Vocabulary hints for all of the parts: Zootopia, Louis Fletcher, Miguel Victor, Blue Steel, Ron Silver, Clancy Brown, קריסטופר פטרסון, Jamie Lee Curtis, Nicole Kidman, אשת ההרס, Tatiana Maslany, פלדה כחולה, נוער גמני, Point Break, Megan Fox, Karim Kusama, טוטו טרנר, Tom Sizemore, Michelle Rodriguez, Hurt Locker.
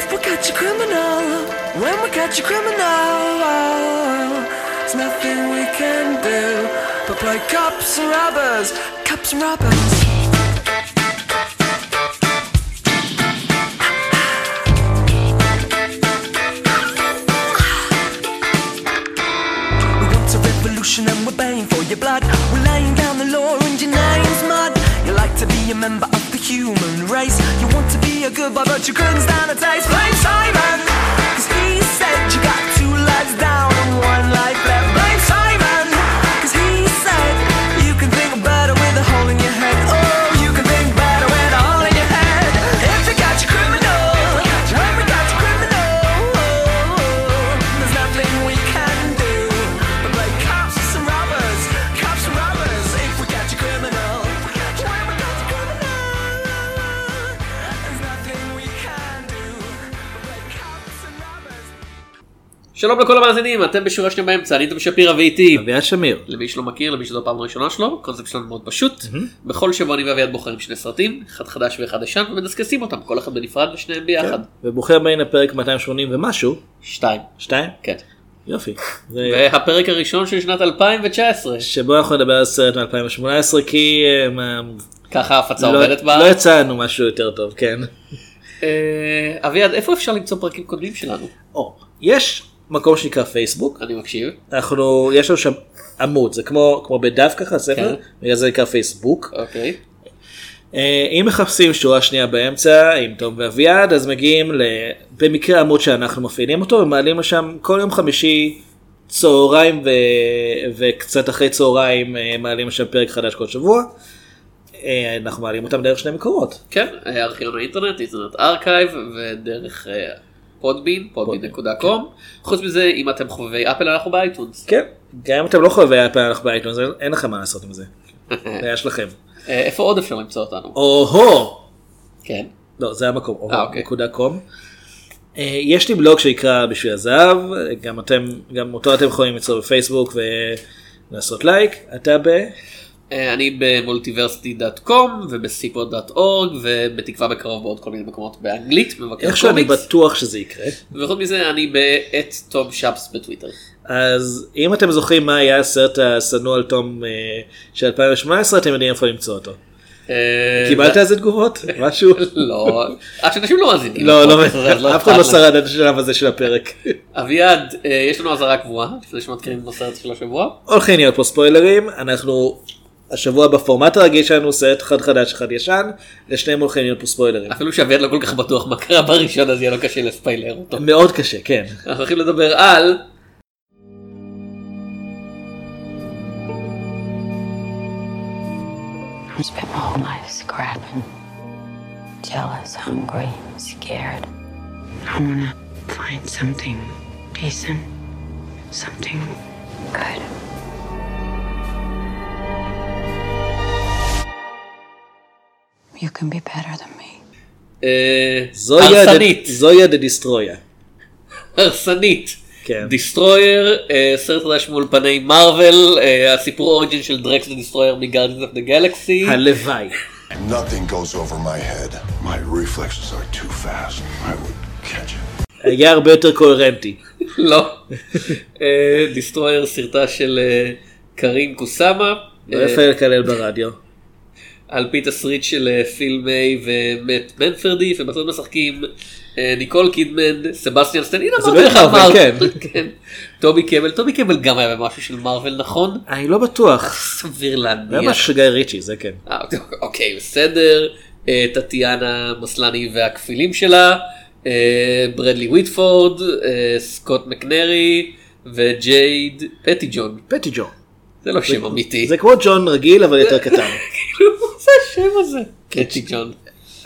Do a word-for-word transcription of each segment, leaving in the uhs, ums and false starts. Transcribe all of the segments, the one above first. If we catch a criminal, when we catch a criminal, there's nothing we can do but play cops and robbers, cops and robbers. We want a revolution and we're baying for your blood. We're laying down the law and your name's mud. You like to be a member of the human race. You want to be a good boy but you couldn't stand a taste. Blame Simon, cause he said you got two lives down and one life left. Blame Simon, cause he said you can think better with a hole in your head. Oh, you can think better with a hole in your head. If you got your criminal, when we got your criminal, there's nothing we can do but play cops and robbers, cops and robbers. If we got your criminal, when we got your criminal, there's nothing we can do but play cops and robbers. שלום לכל המאזינים, אתם בשורה שנייה באמצע, אני איתם שפירא ואיתי. אביעד שמיר. למי שלא מכיר, למי שזו פעם ראשונה שלו, הקונספט שלנו מאוד פשוט. בכל שבוע אני ואביעד בוחרים שני סרטים, אחד חדש ואחד ישן, ומדסקסים אותם, כל אחד בנפרד ושניהם ביחד. ובוחר בין הפרק מאתיים ושמונים ומשהו, שתיים. שתיים? כן. יופי. זה והפרק הראשון של שנת אלפיים ותשע עשרה. שבו אנחנו נדבר על סרט מ-אלפיים ושמונה עשרה, כי אמ, ככה ההפצה לא- עובדת בה. לא יצאנו משהו יותר טוב, כן. אה, אביעד, איפה אפשר למצוא פרקים קודמים שלנו? או, יש מקום שנקרא פייסבוק, אני מקשיב. אנחנו, יש לנו שם עמוד, זה כמו, כמו בדף ככה, ספר, כן. בגלל זה נקרא פייסבוק. אוקיי. אה, אם מחפשים שורה שנייה באמצע עם תום ואביעד, אז מגיעים ל... במקרה עמוד שאנחנו מפעילים אותו, ומעלים לשם כל יום חמישי צהריים ו... וקצת אחרי צהריים אה, מעלים לשם פרק חדש כל שבוע. אה, אנחנו מעלים אותם דרך שני מקורות. כן, אה, ארכיון האינטרנט, אינטרנט ארכייב, ודרך אה, פודבין, פודבין נקודה קום. חוץ מזה, אם אתם חובבי אפל, אנחנו באייטונס. כן, גם אם אתם לא חובבי אפל, אנחנו באייטונס, אין- אין לכם מה לעשות עם זה. זה יש לכם. אה, איפה עוד אפשר למצוא אותנו? או-הו! כן. לא, זה המקום, אה, אוקיי. נקודה קום. אה, יש לי בלוג שיקרא בשביל הזהב, גם אתם, גם אותו אתם יכולים למצוא בפייסבוק ולעשות לייק, אתה ב... אה, אני במולטיברסיטי נקודה קום ובסיפו נקודה אורג ובתקווה בקרוב בעוד כל מיני מקומות באנגלית, מבקר איכשהו אני קומיקס. בטוח שזה יקרה. וחוץ מזה אני בעת תום שפס בטוויטר. אז אם אתם זוכרים מה היה הסרט השנוא על תום אה, של אלפיים ושמונה עשרה, אתם יודעים איפה למצוא אותו. אה, קיבלת על זה תגובות? משהו? לא, עד שאנשים לא מאזינים. לא, לא, אז לא אף אחד לא אכפת שרד עד השלב הזה של הפרק. לה. אביעד, אה, יש לנו אזהרה קבועה, לפני שמתחילים בסרט של השבוע. הולכים להיות פה ספוילרים, אנחנו השבוע בפורמט הרגיל שלנו סרט אחד חדש אחד ישן, לשניהם הולכים להיות פה ספוילרים. אפילו שאביעד לא כל כך בטוח מה קרה בראשון, אז יהיה לו קשה לספיילר אותו. מאוד קשה, כן. אנחנו הולכים לדבר על... I spent my whole life scrapping. Jealous, hungry, scared. I want to find something decent, something good. You can be better than me. אה, זויה הרסנית. דה- זויה דה דיסטרויה. הרסנית. כן. דיסטרויר, אה, סרט חדש מול פני מרוול, אה, הסיפור אוריג'ין של דרקס ודיסטרויר מגארדינס אוף דה גלקסי. הלוואי. Nothing goes over my head. My reflexes are too fast. I would catch it. היה הרבה יותר קוהרנטי. לא. אה, דיסטרויר, סרטה של אה, קרים קוסמה, לא אה, יפה לקלל ברדיו. על פי תסריט של אה, פיל מיי ומט מנפרדי, ובסרט משחקים אה, ניקול קידמן, סבסטיאן סטן, הנה זה אמרתי לך, מרוויל, אמרתי, כן. כן. טובי קבל, טובי קבל גם היה במשהו של מרוול, נכון? אני לא בטוח. סביר זה היה להניח. משהו שגיא ריצ'י, זה כן. אה, אוקיי, בסדר. אה, טטיאנה מסלני והכפילים שלה, אה, ברדלי וויטפורד, אה, סקוט מקנרי וג'ייד פטי ג'ון. פטי ג'ון. זה לא שם אמיתי. זה כמו ג'ון רגיל, אבל יותר קטן. כאילו, מה זה השם הזה? פטי ג'ון.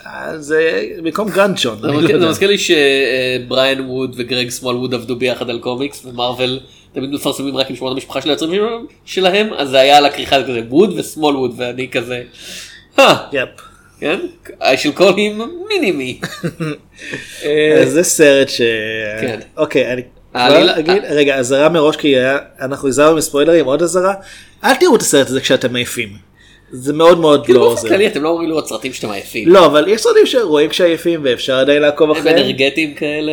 אה, זה במקום גרנד ג'ון. זה אני לא מזכיר- זה יודע. מזכיר לי שבריאן ווד וגרג סמול ווד עבדו ביחד על קומיקס, ומרוול תמיד מפרסמים רק עם שמות המשפחה של היוצרים שלהם, אז זה היה על הכריכה כזה ווד וסמול ווד, ואני כזה, אה, יפ. כן? I shall call him מינימי. אה, אז זה סרט ש... כן. אוקיי, אני כבר העלילה- אגיד, רגע, אזהרה מראש, כי היה- אנחנו הזהרנו מספוילרים, עוד אזהרה. אל תראו את הסרט הזה כשאתם מעיפים. זה מאוד מאוד לא עוזר. באופן כללי אתם לא אומרים לראות סרטים שאתם עייפים. לא, אבל יש סרטים שרואים כשעייפים ואפשר עדיין לעקוב אחריהם. הם אנרגטיים כאלה.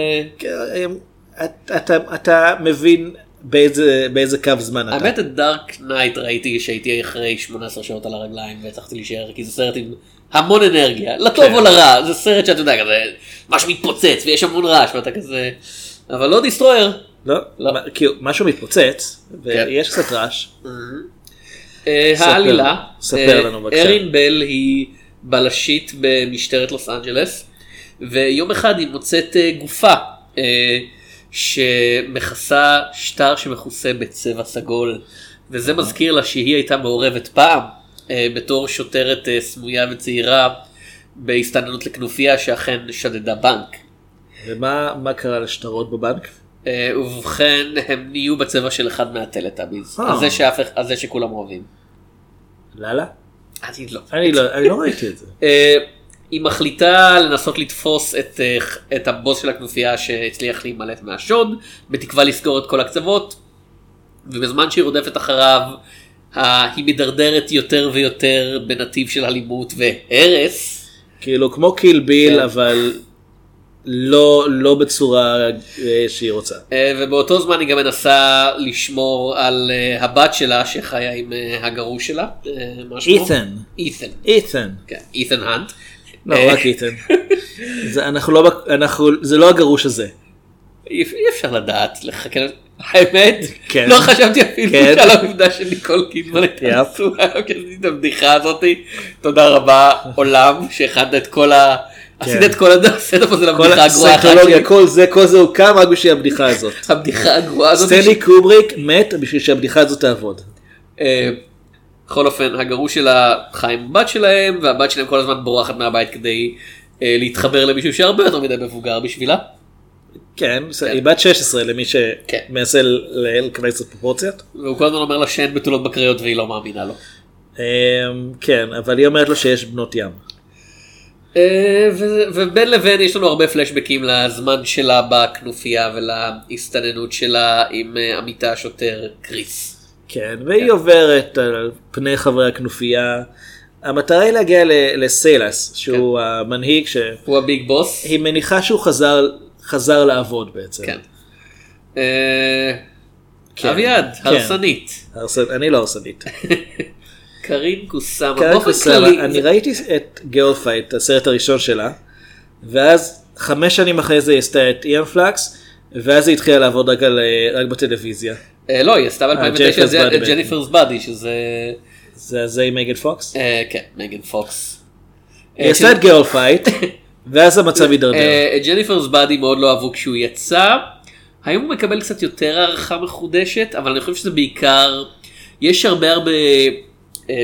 אתה מבין באיזה קו זמן אתה. האמת את דארק נייט ראיתי שהייתי אחרי שמונה עשרה שעות על הרגליים והצלחתי להישאר, כי זה סרט עם המון אנרגיה, לטוב או לרע. זה סרט שאתה יודע, כזה משהו מתפוצץ ויש המון רעש ואתה כזה, אבל לא דיסטרויר. לא, כי משהו מתפוצץ ויש קצת רעש. העלילה, ארין בל היא בלשית במשטרת לוס אנג'לס, ויום אחד היא מוצאת גופה שמכסה שטר שמכוסה בצבע סגול, וזה מזכיר לה שהיא הייתה מעורבת פעם בתור שוטרת סמויה וצעירה בהסתננות לכנופיה שאכן שדדה בנק. ומה קרה לשטרות בבנק? ובכן הם נהיו בצבע של אחד מהטלטאביז, אז זה שכולם אוהבים. ללה? אני לא ראיתי את זה. היא מחליטה לנסות לתפוס את הבוס של הכנופיה שהצליח להימלט מהשוד, בתקווה לסגור את כל הקצוות, ובזמן שהיא רודפת אחריו היא מדרדרת יותר ויותר בנתיב של אלימות והרס. כאילו כמו קיל ביל, אבל לא, לא בצורה שהיא רוצה. ובאותו זמן היא גם מנסה לשמור על הבת שלה שחיה עם הגרוש שלה. איתן. איתן. איתן. כן, איתן הנט. לא, רק איתן. זה, אנחנו לא, אנחנו, זה לא הגרוש הזה. אי אפשר לדעת, האמת, לא חשבתי אפילו על העובדה של ניקול קידמן התעשו, את הבדיחה הזאת. תודה רבה עולם שהכנת את כל ה... עשית את כל הסטאפ הזה לבדיחה הגרועה. כל זה, כל זה הוא קם רק בשביל הבדיחה הזאת. הבדיחה הגרועה הזאת. סטנלי קובריק מת בשביל שהבדיחה הזאת תעבוד. בכל אופן, הגרוש שלה חי עם הבת שלהם, והבת שלהם כל הזמן בורחת מהבית כדי להתחבר למישהו שהרבה יותר מדי מבוגר בשבילה. כן, היא בת שש עשרה למי שמנסה לקבל קצת פרופורציות. והוא כל הזמן אומר לה שאין בתולות בקריות והיא לא מאמינה לו. כן, אבל היא אומרת לו שיש בנות ים. ובין לבין יש לנו הרבה פלשבקים לזמן שלה בכנופיה ולהסתננות שלה עם עמיתה השוטר קריס. כן, והיא עוברת על פני חברי הכנופיה. המטרה היא להגיע לסיילס, שהוא המנהיג, הוא הביג בוס. היא מניחה שהוא חזר לעבוד בעצם. אביעד, הרסנית. אני לא הרסנית. קרים קוסמה. קרים קוסמה, אני ראיתי את גיאורפייט, הסרט הראשון שלה, ואז חמש שנים אחרי זה היא עשתה את איאן פלקס, ואז היא התחילה לעבוד רק בטלוויזיה. לא, היא עשתה ב-אלפיים ותשע את ג'ניפרס בדי, שזה... זה עם מגן פוקס? כן, מגן פוקס. היא עשתה את גיאורפייט, ואז המצב ידרדר. את ג'ניפרס בדי מאוד לא אהבו כשהוא יצא, היום הוא מקבל קצת יותר הערכה מחודשת, אבל אני חושב שזה בעיקר, יש הרבה הרבה...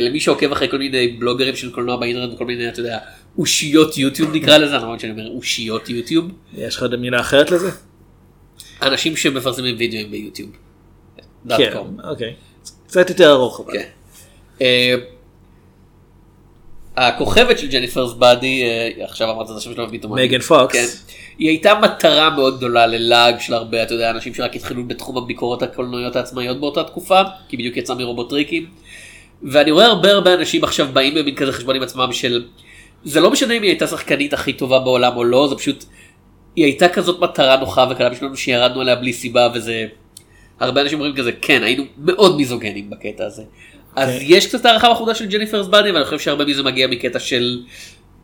למי שעוקב אחרי כל מיני בלוגרים של קולנוע באינטרנט וכל מיני, אתה יודע, אושיות יוטיוב נקרא לזה, אני אומרת שאני אומר אושיות יוטיוב. יש לך מילה אחרת לזה? אנשים שמפרסמים וידאוים ביוטיוב. כן, אוקיי. קצת יותר ארוך. כן. הכוכבת של ג'ניפרס בדי, עכשיו אמרת את השם שלו פתאום. מייגן פוקס. היא הייתה מטרה מאוד גדולה ללאג של הרבה, אתה יודע, אנשים שרק התחילו בתחום הביקורות הקולנועיות העצמאיות באותה תקופה, כי בדיוק יצא מרובוטריקים. ואני רואה הרבה הרבה אנשים עכשיו באים במין כזה חשבון עם עצמם של, זה לא משנה אם היא הייתה שחקנית הכי טובה בעולם או לא, זה פשוט, היא הייתה כזאת מטרה נוחה וקלה בשבילנו שירדנו עליה בלי סיבה, וזה, הרבה אנשים אומרים כזה, כן, היינו מאוד מיזוגנים בקטע הזה. Okay. אז יש קצת הערכה מחודשת של ג'ניפרס בדי, ואני חושב שהרבה מזה מגיע מקטע של,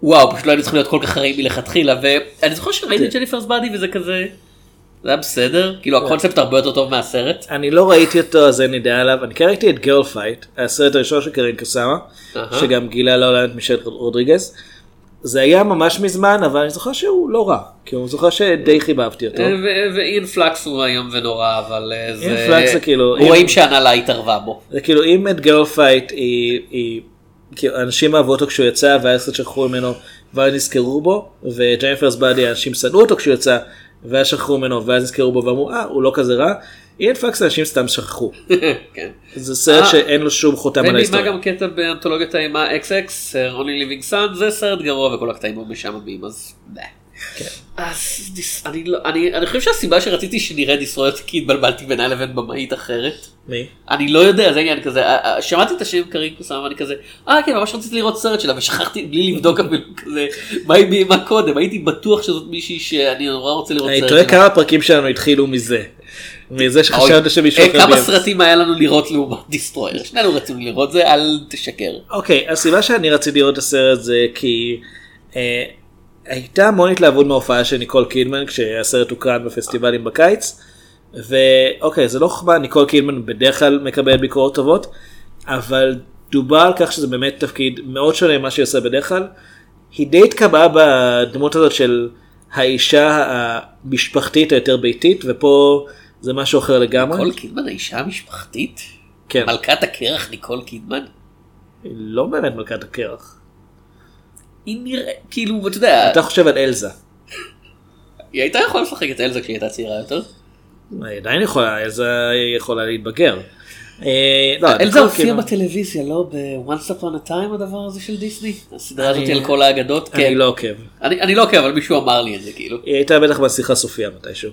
וואו, פשוט לא היינו צריכים להיות כל כך רעים מלכתחילה, ואני זוכר שראיתי okay. את ג'ניפרס בדי וזה כזה... זה היה בסדר? כאילו הקונספט הרבה יותר טוב מהסרט? אני לא ראיתי אותו, אז אין ידעה עליו. אני קראתי את גרל פייט, הסרט הראשון של קרים קוסמה, שגם גילה לעולם את מישל רודריגז. זה היה ממש מזמן, אבל אני זוכר שהוא לא רע. כי הוא זוכר שדי חיבבתי אותו. ואין פלקס הוא היום ונורא, אבל זה... אין פלקס זה כאילו... רואים שהנהלה התערבה בו. זה כאילו, אם את גרל פייט היא... אנשים אהבו אותו כשהוא יצא, ואז קצת שכחו ממנו, ואז נזכרו בו, וג'ניפרס בדי, אנשים שנאו אותו כשהוא יצא, ואז שכחו ממנו, ואז נזכרו בו ואמרו, אה, הוא לא כזה רע. אין פקס, אנשים סתם שכחו. זה סרט שאין לו שום חותם על ההיסטוריה. ומה גם קטע באנתולוגיית האימה אקס אקס, Only Living Sun, זה סרט גרוע, וכל הקטעים הוא משם הבאים, אז... אז אני חושב שהסיבה שרציתי שנראה דיסרויות כי התבלבלתי בינה לבין במאית אחרת. מי? אני לא יודע, זה עניין כזה. שמעתי את השם קרים קוסאמה ואני כזה, אה כן, ממש רציתי לראות סרט שלה ושכחתי בלי לבדוק אפילו כזה מה קודם, הייתי בטוח שזאת מישהי שאני נורא רוצה לראות סרט שלה. אני תראה כמה הפרקים שלנו התחילו מזה. מזה שחשבת שמישהו אחר ביום. כמה סרטים היה לנו לראות לעומת דיסטרויר? שנינו רצינו לראות זה, אל תשקר. אוקיי, הסיבה שאני רציתי לראות את הסרט זה כי הייתה המון התלהבות מההופעה של ניקול קידמן כשהסרט הוקרן בפסטיבלים בקיץ, ואוקיי, זה לא חוכמה, ניקול קידמן בדרך כלל מקבל ביקורות טובות, אבל דובר על כך שזה באמת תפקיד מאוד שונה ממה שהיא עושה בדרך כלל. היא די התקבעה בדמות הזאת של האישה המשפחתית היותר ביתית, ופה זה משהו אחר לגמרי. ניקול קידמן, האישה המשפחתית? כן. מלכת הקרח ניקול קידמן? היא לא באמת מלכת הקרח. היא נראה, כאילו, אתה יודע... אתה חושב על אלזה. היא הייתה יכולה לשחק את אלזה כשהיא הייתה צעירה יותר? היא עדיין יכולה, אלזה יכולה להתבגר. אלזה הופיע בטלוויזיה, לא ב-Once Upon a Time הדבר הזה של דיסני? הסדרה הזאת על כל האגדות? אני לא עוקב. אני לא עוקב, אבל מישהו אמר לי את זה, כאילו. היא הייתה בטח בשיחה סופיה מתישהו.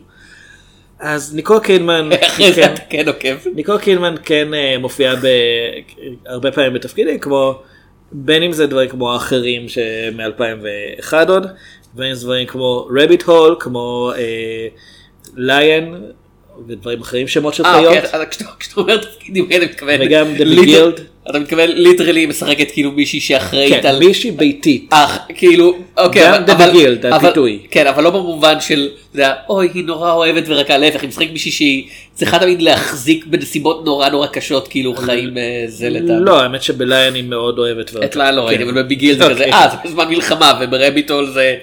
אז ניקול קידמן... אחרי זה אתה כן עוקב. ניקול קידמן כן מופיעה הרבה פעמים בתפקידים, כמו... בין אם זה דברים כמו האחרים שמ-אלפיים ואחת עוד, בין אם זה דברים כמו Rabbit Hole, כמו אה, Lion, ודברים אחרים שמות של חיות. אה, אוקיי, כשאתה אומר תפקידים, אני מתכוון... וגם The Guild. אתה מתכוון, ליטרלי משחקת כאילו מישהי שאחראית כן, על... כן, מישהי ביתית. אך, כאילו, אוקיי. גם אבל, The Guild, אבל, הפיתוי. כן, אבל לא במובן של, זה היה, אוי, היא נורא אוהבת ורקה, להפך, היא משחק מישהי שהיא צריכה תמיד להחזיק בנסיבות נורא נורא קשות, כאילו חיים זה לטעם. לא, האמת שבליין היא מאוד אוהבת ורקה. את ליין לא ראיתי, אבל בביגיל זה כזה, אה, זה בזמן מלחמה, וברביטול זה,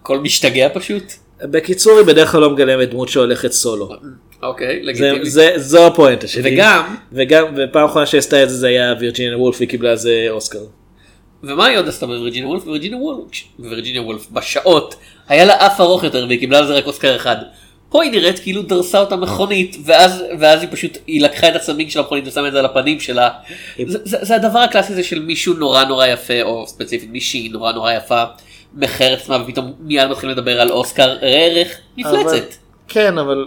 הכל משתגע פשוט. בקיצור, היא בדרך כלל לא מגלמת דמות שהולכת סולו. אוקיי, לגיטימי. זו הפואנטה שלי. וגם? וגם, ופעם אחרונה שעשתה את זה, זה היה וירג'יניה וולף, היא קיבלה זה אוסקר. ומה היא עוד עשתה בווירג'יניה וולף? בווירג'יניה וולף, בשעות, היה לה אף ארוך יותר, והיא קיבלה לזה רק אוסקר אחד. פה היא נראית כאילו דרסה אותה מכונית, ואז, ואז היא פשוט, היא לקחה את הצמיג של המכונית ושמה את זה על הפנים שלה. זה, זה, זה הדבר הקלאסי הזה של מישהו נורא נורא יפה, או ספציפית מישהי נורא נורא יפה. מחרת עצמה, ופתאום מיד מתחילים לדבר על אוסקר, ערך מפלצת. כן, אבל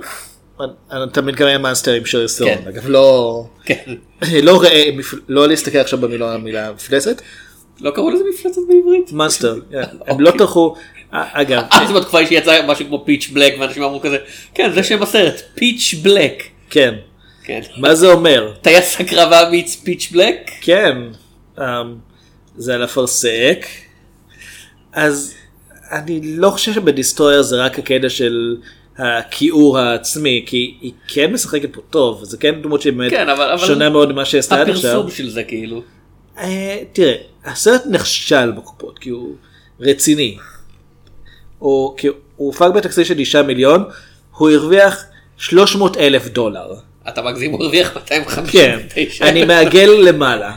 אתה מתגמי המאנסטרים של סרון, אגב, לא להסתכל עכשיו במילה מפלצת. לא קראו לזה מפלצת בעברית. מאנסטר, הם לא תרחו, אגב. אז בתקופה היא שיצאה משהו כמו פיץ' בלק, ואנשים אמרו כזה, כן, זה שם הסרט, פיץ' בלק. כן, מה זה אומר? טייס הקרבה מיץ פיץ' בלק? כן, זה על הפרסק. אז אני לא חושב שבדיסטוריה זה רק הקדע של הכיעור העצמי, כי היא כן משחקת פה טוב, זה כן דמות שהיא באמת כן, אבל, שונה אבל מאוד ממה שעשתה עד עכשיו. הפרסום של זה כאילו. אה, תראה, הסרט נכשל בקופות, כי הוא רציני. הוא, כי הוא הופק בתקציב של שישה מיליון, הוא הרוויח שלוש מאות אלף דולר. אתה מגזים, הוא הרוויח מאתיים חמישים ותשע. כן, אני מעגל למעלה.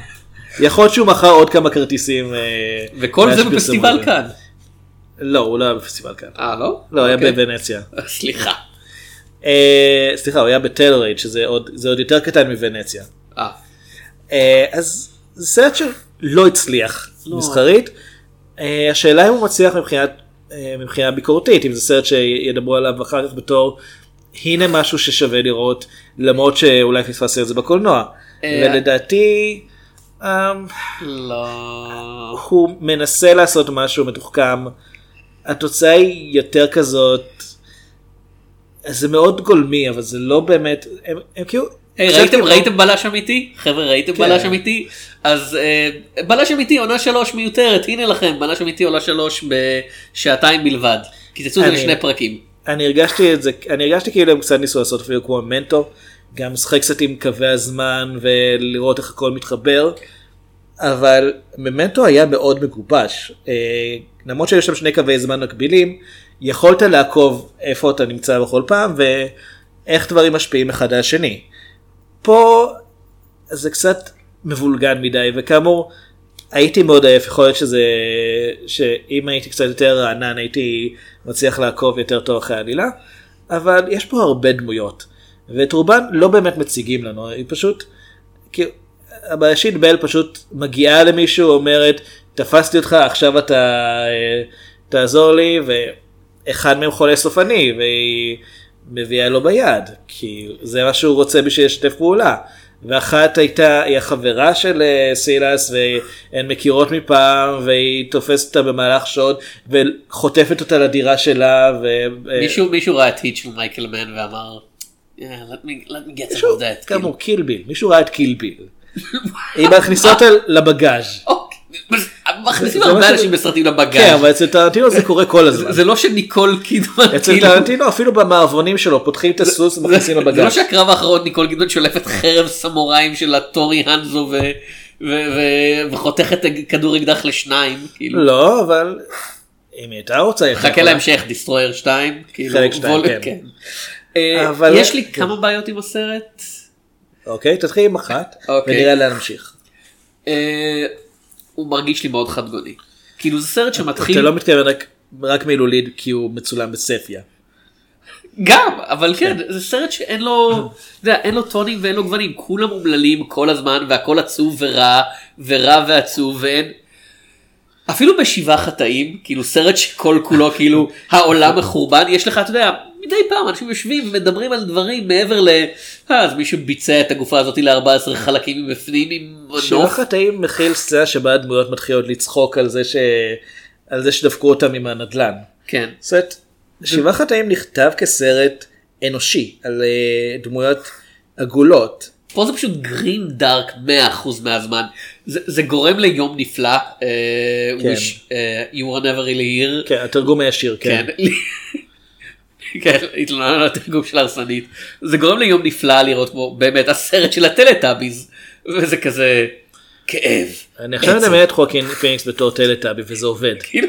יכול שהוא מכר עוד כמה כרטיסים. וכל זה בפסטיבל כאן. לא, הוא לא היה בפסטיבל כאן. אה, לא? לא, היה בוונציה. סליחה. סליחה, הוא היה בטלרייד, שזה עוד יותר קטן מוונציה. אה. אז זה סרט שלא הצליח מסחרית. השאלה אם הוא מצליח מבחינה ביקורתית, אם זה סרט שידברו עליו אחר כך בתור, הנה משהו ששווה לראות, למרות שאולי פספסתי את זה בקולנוע. ולדעתי... לא. הוא מנסה לעשות משהו מתוחכם, התוצאה היא יותר כזאת, זה מאוד גולמי, אבל זה לא באמת, ראיתם בלש אמיתי? חבר'ה, ראיתם בלש אמיתי? אז בלש אמיתי עונה שלוש מיותרת, הנה לכם, בלש אמיתי עונה שלוש בשעתיים בלבד, קיצצו זה לשני פרקים. אני הרגשתי את זה, אני הרגשתי כאילו הם קצת ניסו לעשות אפילו כמו מנטור, גם שחק קצת עם קווי הזמן ולראות איך הכל מתחבר, אבל ממנטו היה מאוד מגובש. למרות שיש שם שני קווי זמן מקבילים, יכולת לעקוב איפה אתה נמצא בכל פעם, ואיך דברים משפיעים אחד על השני. פה זה קצת מבולגן מדי, וכאמור, הייתי מאוד עייף, יכול להיות שזה, שאם הייתי קצת יותר רענן, הייתי מצליח לעקוב יותר טוב אחרי העלילה, אבל יש פה הרבה דמויות. ואת רובן לא באמת מציגים לנו, היא פשוט, כאילו, אשת בל פשוט מגיעה למישהו, אומרת, תפסתי אותך, עכשיו אתה תעזור לי, אחד מהם חולה סופני, והיא מביאה לו ביד, כי זה מה שהוא רוצה בשביל לשתף פעולה. ואחת הייתה, היא החברה של סילס, והן מכירות מפעם, והיא תופסת אותה במהלך שוד, וחוטפת אותה לדירה שלה, ו... מישהו, מישהו ראה את היט של מייקל מן ואמר, yeah, let me, let me get some of that. כמו קיל ביל, מישהו ראה את קיל ביל. היא מכניסות לבגאז'. מכניסים הרבה אנשים בסרטים לבגאז'. כן, אבל אצל טרנטינו זה קורה כל הזמן. זה לא שניקול קידמן... אצל טרנטינו אפילו במערבונים שלו פותחים את הסוס ומכניסים לבגאז'. זה לא שהקרב האחרון ניקול קידמן שולפת חרב סמוראים של הטורי הנזו וחותכת כדור אקדח לשניים. לא, אבל אם הייתה רוצה... חכה להמשך, דיסטרויר שתיים. חלק שתיים, כן. יש לי כמה בעיות עם הסרט. אוקיי, תתחיל עם אחת ונראה להמשיך. הוא מרגיש לי מאוד חדגוני. כאילו זה סרט שמתחיל... אתה לא מתכוון רק מילוליד כי הוא מצולם בספיה. גם, אבל כן, זה סרט שאין לו, אתה יודע, אין לו טונים ואין לו גוונים. כולם מומללים כל הזמן והכל עצוב ורע, ורע ועצוב ואין... אפילו בשבעה חטאים, כאילו סרט שכל כולו כאילו העולם מחורבן, יש לך, אתה יודע, מדי פעם אנשים יושבים ומדברים על דברים מעבר ל... אז מי שביצע את הגופה הזאת ל-ארבעה עשר חלקים מבפנים עם נוף. שבעה חטאים מכיל סצנה שבה הדמויות מתחילות לצחוק על זה, ש... על זה שדפקו אותם עם הנדלן. כן. סרט, שבעה חטאים נכתב כסרט אנושי על דמויות עגולות. פה זה פשוט גרים דארק מאה אחוז מהזמן. זה, זה גורם ליום נפלא. Uh, כן. Which, uh, you were never really here. כן, התרגום הישיר, כן. כן, התלונן על התרגום של הרסנית. זה גורם ליום נפלא לראות כמו באמת הסרט של הטלטאביז. וזה כזה כאב. אני חושב לדמיין את חוקין פיניקס בתור טלטאבי וזה עובד. כאילו,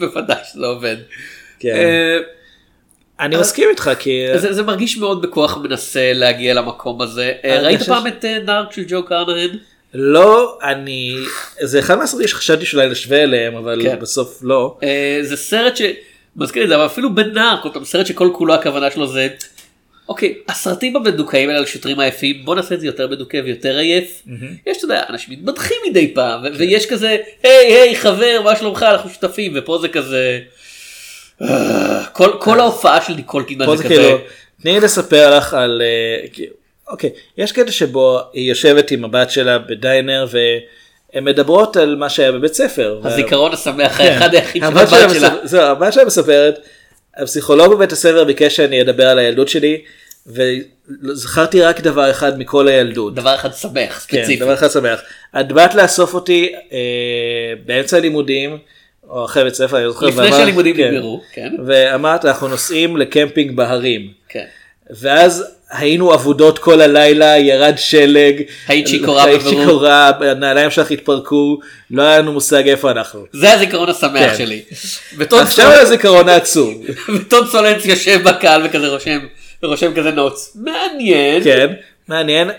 בוודאי שזה עובד. כן. אני מסכים איתך, כי... זה מרגיש מאוד בכוח מנסה להגיע למקום הזה. ראית פעם את דארק של ג'ו קרנהן? לא, אני... זה אחד מהסרטים שחשבתי שאולי לשווה אליהם, אבל בסוף לא. זה סרט ש... מזכיר את זה, אבל אפילו בנארק, אותם סרט שכל כולו הכוונה שלו זה... אוקיי, הסרטים המדוכאים האלה על שוטרים עייפים, בוא נעשה את זה יותר מדוכא ויותר עייף. יש, אתה יודע, אנשים מתבדחים מדי פעם, ויש כזה, היי, היי, חבר, מה שלומך, אנחנו שותפים, ופה זה כזה... כל כל ההופעה של ניקול קידמן זה כזה. תני לספר לך על אוקיי, יש קטע שבו היא יושבת עם הבת שלה בדיינר והן מדברות על מה שהיה בבית ספר. הזיכרון השמח האחד היחיד של הבת שלה. זהו, הבת שלה מספרת, הפסיכולוג בבית הספר ביקש שאני אדבר על הילדות שלי וזכרתי רק דבר אחד מכל הילדות. דבר אחד שמח, ספציפי. כן, דבר אחד שמח. את באת לאסוף אותי באמצע הלימודים או אחרי בית ספר, אני זוכר. לפני שהלימודים נגמרו, כן. ואמרת, אנחנו נוסעים לקמפינג בהרים. כן. ואז היינו עבודות כל הלילה, ירד שלג. היית שיקורה בברור. היית שיקורה, הנעליים שלך התפרקו, לא היה לנו מושג איפה אנחנו. זה הזיכרון השמח שלי. עכשיו הזיכרון העצום. וטון סולנץ יושב בקהל וכזה רושם, ורושם כזה נוץ. מעניין. כן, מעניין.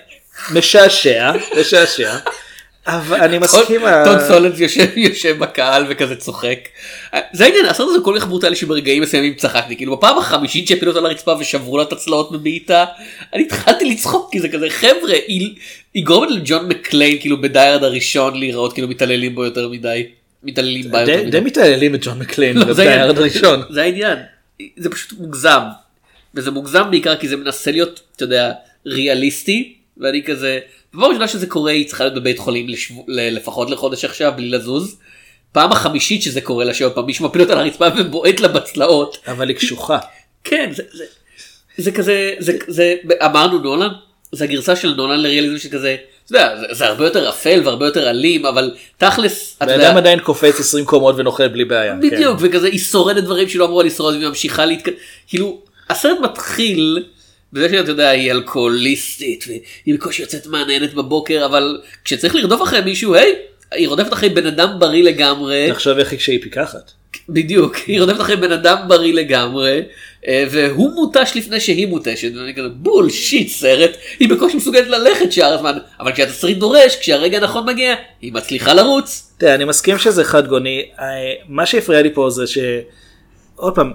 משעשע, משעשע. אבל אני מסכים... טון סולנס יושב בקהל וכזה צוחק. זה העניין, הסרט הזה כל כך ברוטלי שברגעים מסוימים צחקתי. כאילו בפעם החמישית שהפילו אותה לרצפה ושברו לה את הצלעות מבעיטה, אני התחלתי לצחוק כי זה כזה, חבר'ה, היא גורמת לג'ון מקליין כאילו בדיירד הראשון להיראות כאילו מתעללים בו יותר מדי. מתעללים בה יותר מדי. די מתעללים את ג'ון מקליין בדיירד הראשון. זה העניין. זה פשוט מוגזם. וזה מוגזם בעיקר כי זה מנסה להיות, אתה יודע, ריאליסטי. ואני כזה, דבר ראשונה שזה קורה, היא צריכה להיות בבית חולים לשב... לפחות לחודש עכשיו, בלי לזוז. פעם החמישית שזה קורה לה, שעוד פעם מישהו מפיל אותה לרצפה ובועט לה בצלעות. אבל היא קשוחה. כן, זה, זה, זה כזה, זה, זה, אמרנו נולן, זה הגרסה של נולן לריאליזם שכזה, אתה יודע, זה, זה הרבה יותר אפל והרבה יותר אלים, אבל תכלס, אתה יודע... ואדם עדיין קופץ עשרים קומות ונוכל בלי בעיה. בדיוק, כן. וכזה, היא שורדת דברים שלא אמרו על לשרוד, והיא ממשיכה להתקד... כאילו, הסרט מתחיל... בזה שאתה יודע, היא אלכוהוליסטית, והיא בקושי יוצאת מעניינת בבוקר, אבל כשצריך לרדוף אחרי מישהו, היי, היא רודפת אחרי בן אדם בריא לגמרי. תחשוב איך כשהיא פיקחת. בדיוק, היא רודפת אחרי בן אדם בריא לגמרי, והוא מוטש לפני שהיא מוטשת, ואני כזה, בול, שיט, סרט, היא בקושי מסוגלת ללכת שער הזמן, אבל כשהתסריט דורש, כשהרגע הנכון מגיע, היא מצליחה לרוץ. תראה, אני מסכים שזה חד גוני, מה שהפריע לי פה זה ש... עוד פעם,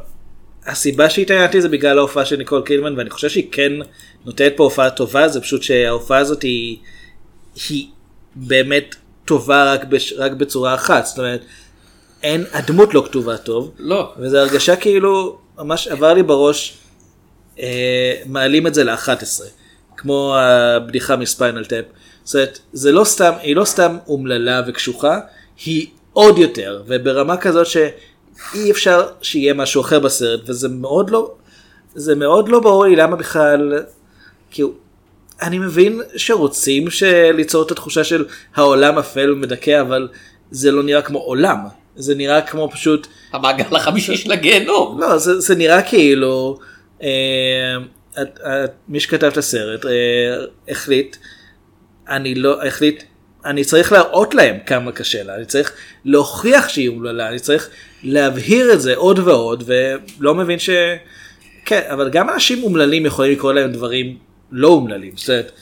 הסיבה שהתעניינתי זה בגלל ההופעה של ניקול קידמן, ואני חושב שהיא כן נותנת פה הופעה טובה, זה פשוט שההופעה הזאת היא, היא באמת טובה רק, בש, רק בצורה אחת, זאת אומרת, אין, הדמות לא כתובה טוב, לא. וזו הרגשה כאילו, ממש עבר לי בראש, מעלים את זה ל-אחת עשרה, כמו הבדיחה מספיינל טאפ. זאת אומרת, זה לא סתם, היא לא סתם אומללה וקשוחה, היא עוד יותר, וברמה כזאת שאי אפשר שיהיה משהו אחר בסרט, וזה מאוד לא, זה מאוד לא ברור לי למה בכלל, כאילו, אני מבין שרוצים ליצור את התחושה של העולם אפל ומדכא, אבל זה לא נראה כמו עולם, זה נראה כמו פשוט... המעגל החמישי של הגיהנום. לא, זה, זה נראה כאילו, אה, את, את, מי שכתב את הסרט, אה, החליט, אני לא, החליט, אני צריך להראות להם כמה קשה לה, אני צריך להוכיח שהיא אומללה, אני צריך להבהיר את זה עוד ועוד, ולא מבין ש... כן, אבל גם אנשים אומללים יכולים לקרוא להם דברים לא אומללים, זאת אומרת,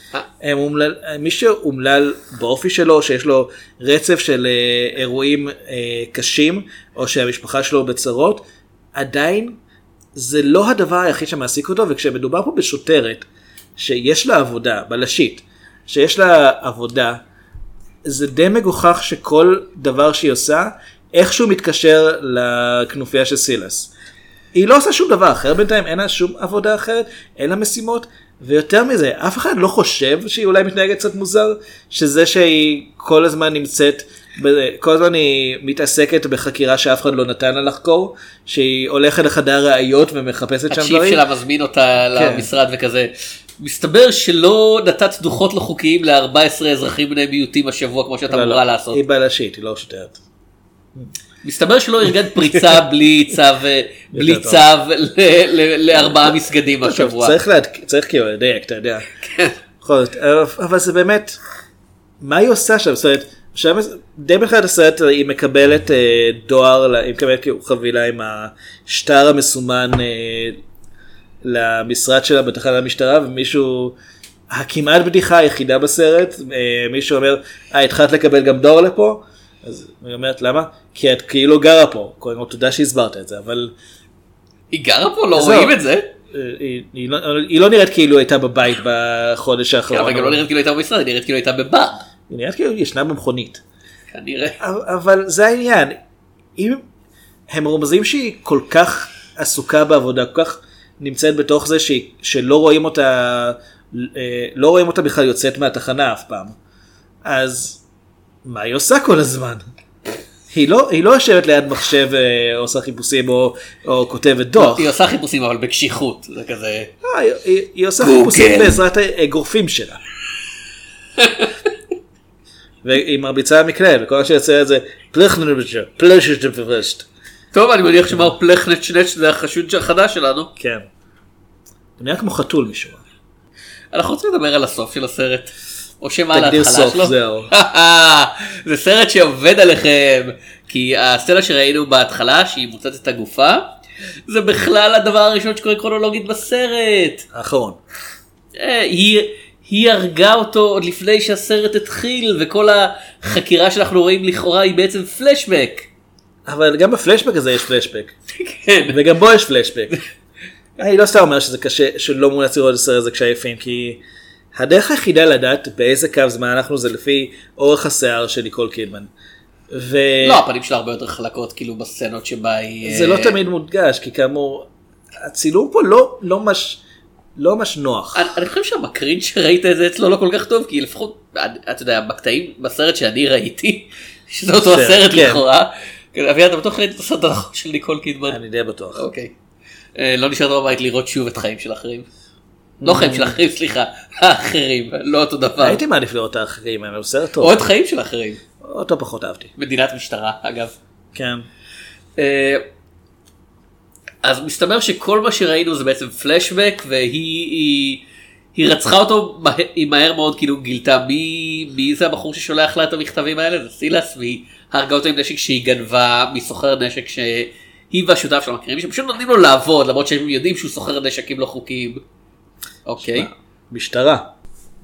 אומלל, מי שאומלל באופי שלו, שיש לו רצף של אירועים אה, קשים, או שהמשפחה שלו בצרות, עדיין זה לא הדבר היחיד שמעסיק אותו, וכשמדובר פה בשוטרת, שיש לה עבודה, בלשית, שיש לה עבודה, זה די מגוחך שכל דבר שהיא עושה, איכשהו מתקשר לכנופיה של סילס. היא לא עושה שום דבר אחר, בינתיים אין לה שום עבודה אחרת, אין לה משימות, ויותר מזה, אף אחד לא חושב שהיא אולי מתנהגת קצת מוזר, שזה שהיא כל הזמן נמצאת, כל הזמן היא מתעסקת בחקירה שאף אחד לא נתן לה לחקור, שהיא הולכת לחדר ראיות ומחפשת שם דברים. הצ'יפ שלה מזמין אותה למשרד וכזה. מסתבר שלא נתת דוחות לא חוקיים ל-ארבעה עשר אזרחים בני מיעוטים השבוע, כמו שאתה אמורה לעשות. היא בלשית, היא לא שוטרת. מסתבר שלא ארגן פריצה בלי צו, בלי צו לארבעה מסגדים השבוע. צריך כאילו לדייק, אתה יודע. אבל זה באמת, מה היא עושה שם? שם די בכלל הסרט היא מקבלת דואר, היא מקבלת חבילה עם השטר המסומן למשרד שלה בתחנה המשטרה, ומישהו, הכמעט בדיחה היחידה בסרט, מישהו אומר, אה, התחלת לקבל גם דואר לפה? אז היא אומרת, למה? כי את כאילו גרה פה. קוראים לו, תודה שהסברת את זה, אבל... היא גרה פה? לא רואים את זה? היא לא נראית כאילו הייתה בבית בחודש האחרון. אבל גם לא נראית כאילו הייתה במשרד, היא נראית כאילו הייתה בבר. היא נראית כאילו ישנה במכונית. כנראה. אבל זה העניין. הם רומזים שהיא כל כך עסוקה בעבודה, כל כך נמצאת בתוך זה שלא רואים אותה, לא רואים אותה בכלל יוצאת מהתחנה אף פעם. אז... מה היא עושה כל הזמן? היא לא, היא לא יושבת ליד מחשב, או עושה חיפושים, או, או כותבת דוח. היא עושה חיפושים, אבל בקשיחות, זה כזה... לא, היא, היא, היא עושה חיפושים בעזרת הגורפים שלה. והיא מרביצה המקלע, וכל מה שיוצא את זה, פלחנצ'נצ' פלחנצ'נצ' טוב, אני מניח שמר פלחנצ'נצ' זה החשוד החדש שלנו. כן. זה נראה כמו חתול משהו. אנחנו רוצים לדבר על הסוף של הסרט. או שמה להתחלה שלו? זהו. זה סרט שעובד עליכם, כי הסצנה שראינו בהתחלה, שהיא מוצאת את הגופה, זה בכלל הדבר הראשון שקורה קרונולוגית בסרט. האחרון. היא, היא הרגה אותו עוד לפני שהסרט התחיל, וכל החקירה שאנחנו רואים לכאורה היא בעצם פלשבק. אבל גם בפלשבק הזה יש פלשבק. כן. וגם בו יש פלשבק. אני לא סתם אומר שזה קשה, שלא מונצי לראות את הסרט הזה כשעייפים, כי... הדרך היחידה לדעת באיזה קו זמן אנחנו זה לפי אורך השיער של ניקול קידמן. ו... לא, הפנים שלה הרבה יותר חלקות כאילו בסצנות שבה היא... זה לא תמיד מודגש, כי כאמור, הצילום פה לא, לא מש... לא מש נוח. אני, אני חושב שהמקרין שראית את זה אצלו לא כל כך טוב, כי לפחות, אתה יודע, בקטעים בסרט שאני ראיתי, שזה אותו הסרט כן. לכאורה, אביה, אתה בטוח ראית את הסרט הנכון של ניקול קידמן? אני די בטוח. אוקיי. לא נשארת בבית לראות שוב את חיים של אחרים. לא חיים של אחרים, סליחה, האחרים, לא אותו דבר. הייתי מעדיף לראות את האחרים, אבל בסדר טוב. עוד חיים של אחרים. אותו פחות אהבתי. מדינת משטרה, אגב. כן. אז מסתבר שכל מה שראינו זה בעצם פלשבק, והיא רצחה אותו, היא מהר מאוד כאילו גילתה מי זה הבחור ששולח לה את המכתבים האלה, זה סילס, והיא הרגה אותו עם נשק שהיא גנבה מסוחר נשק שהיא והשותף שלו מכירים, שפשוט נותנים לו לעבוד, למרות שהם יודעים שהוא סוחר נשקים לא חוקיים. אוקיי. משטרה.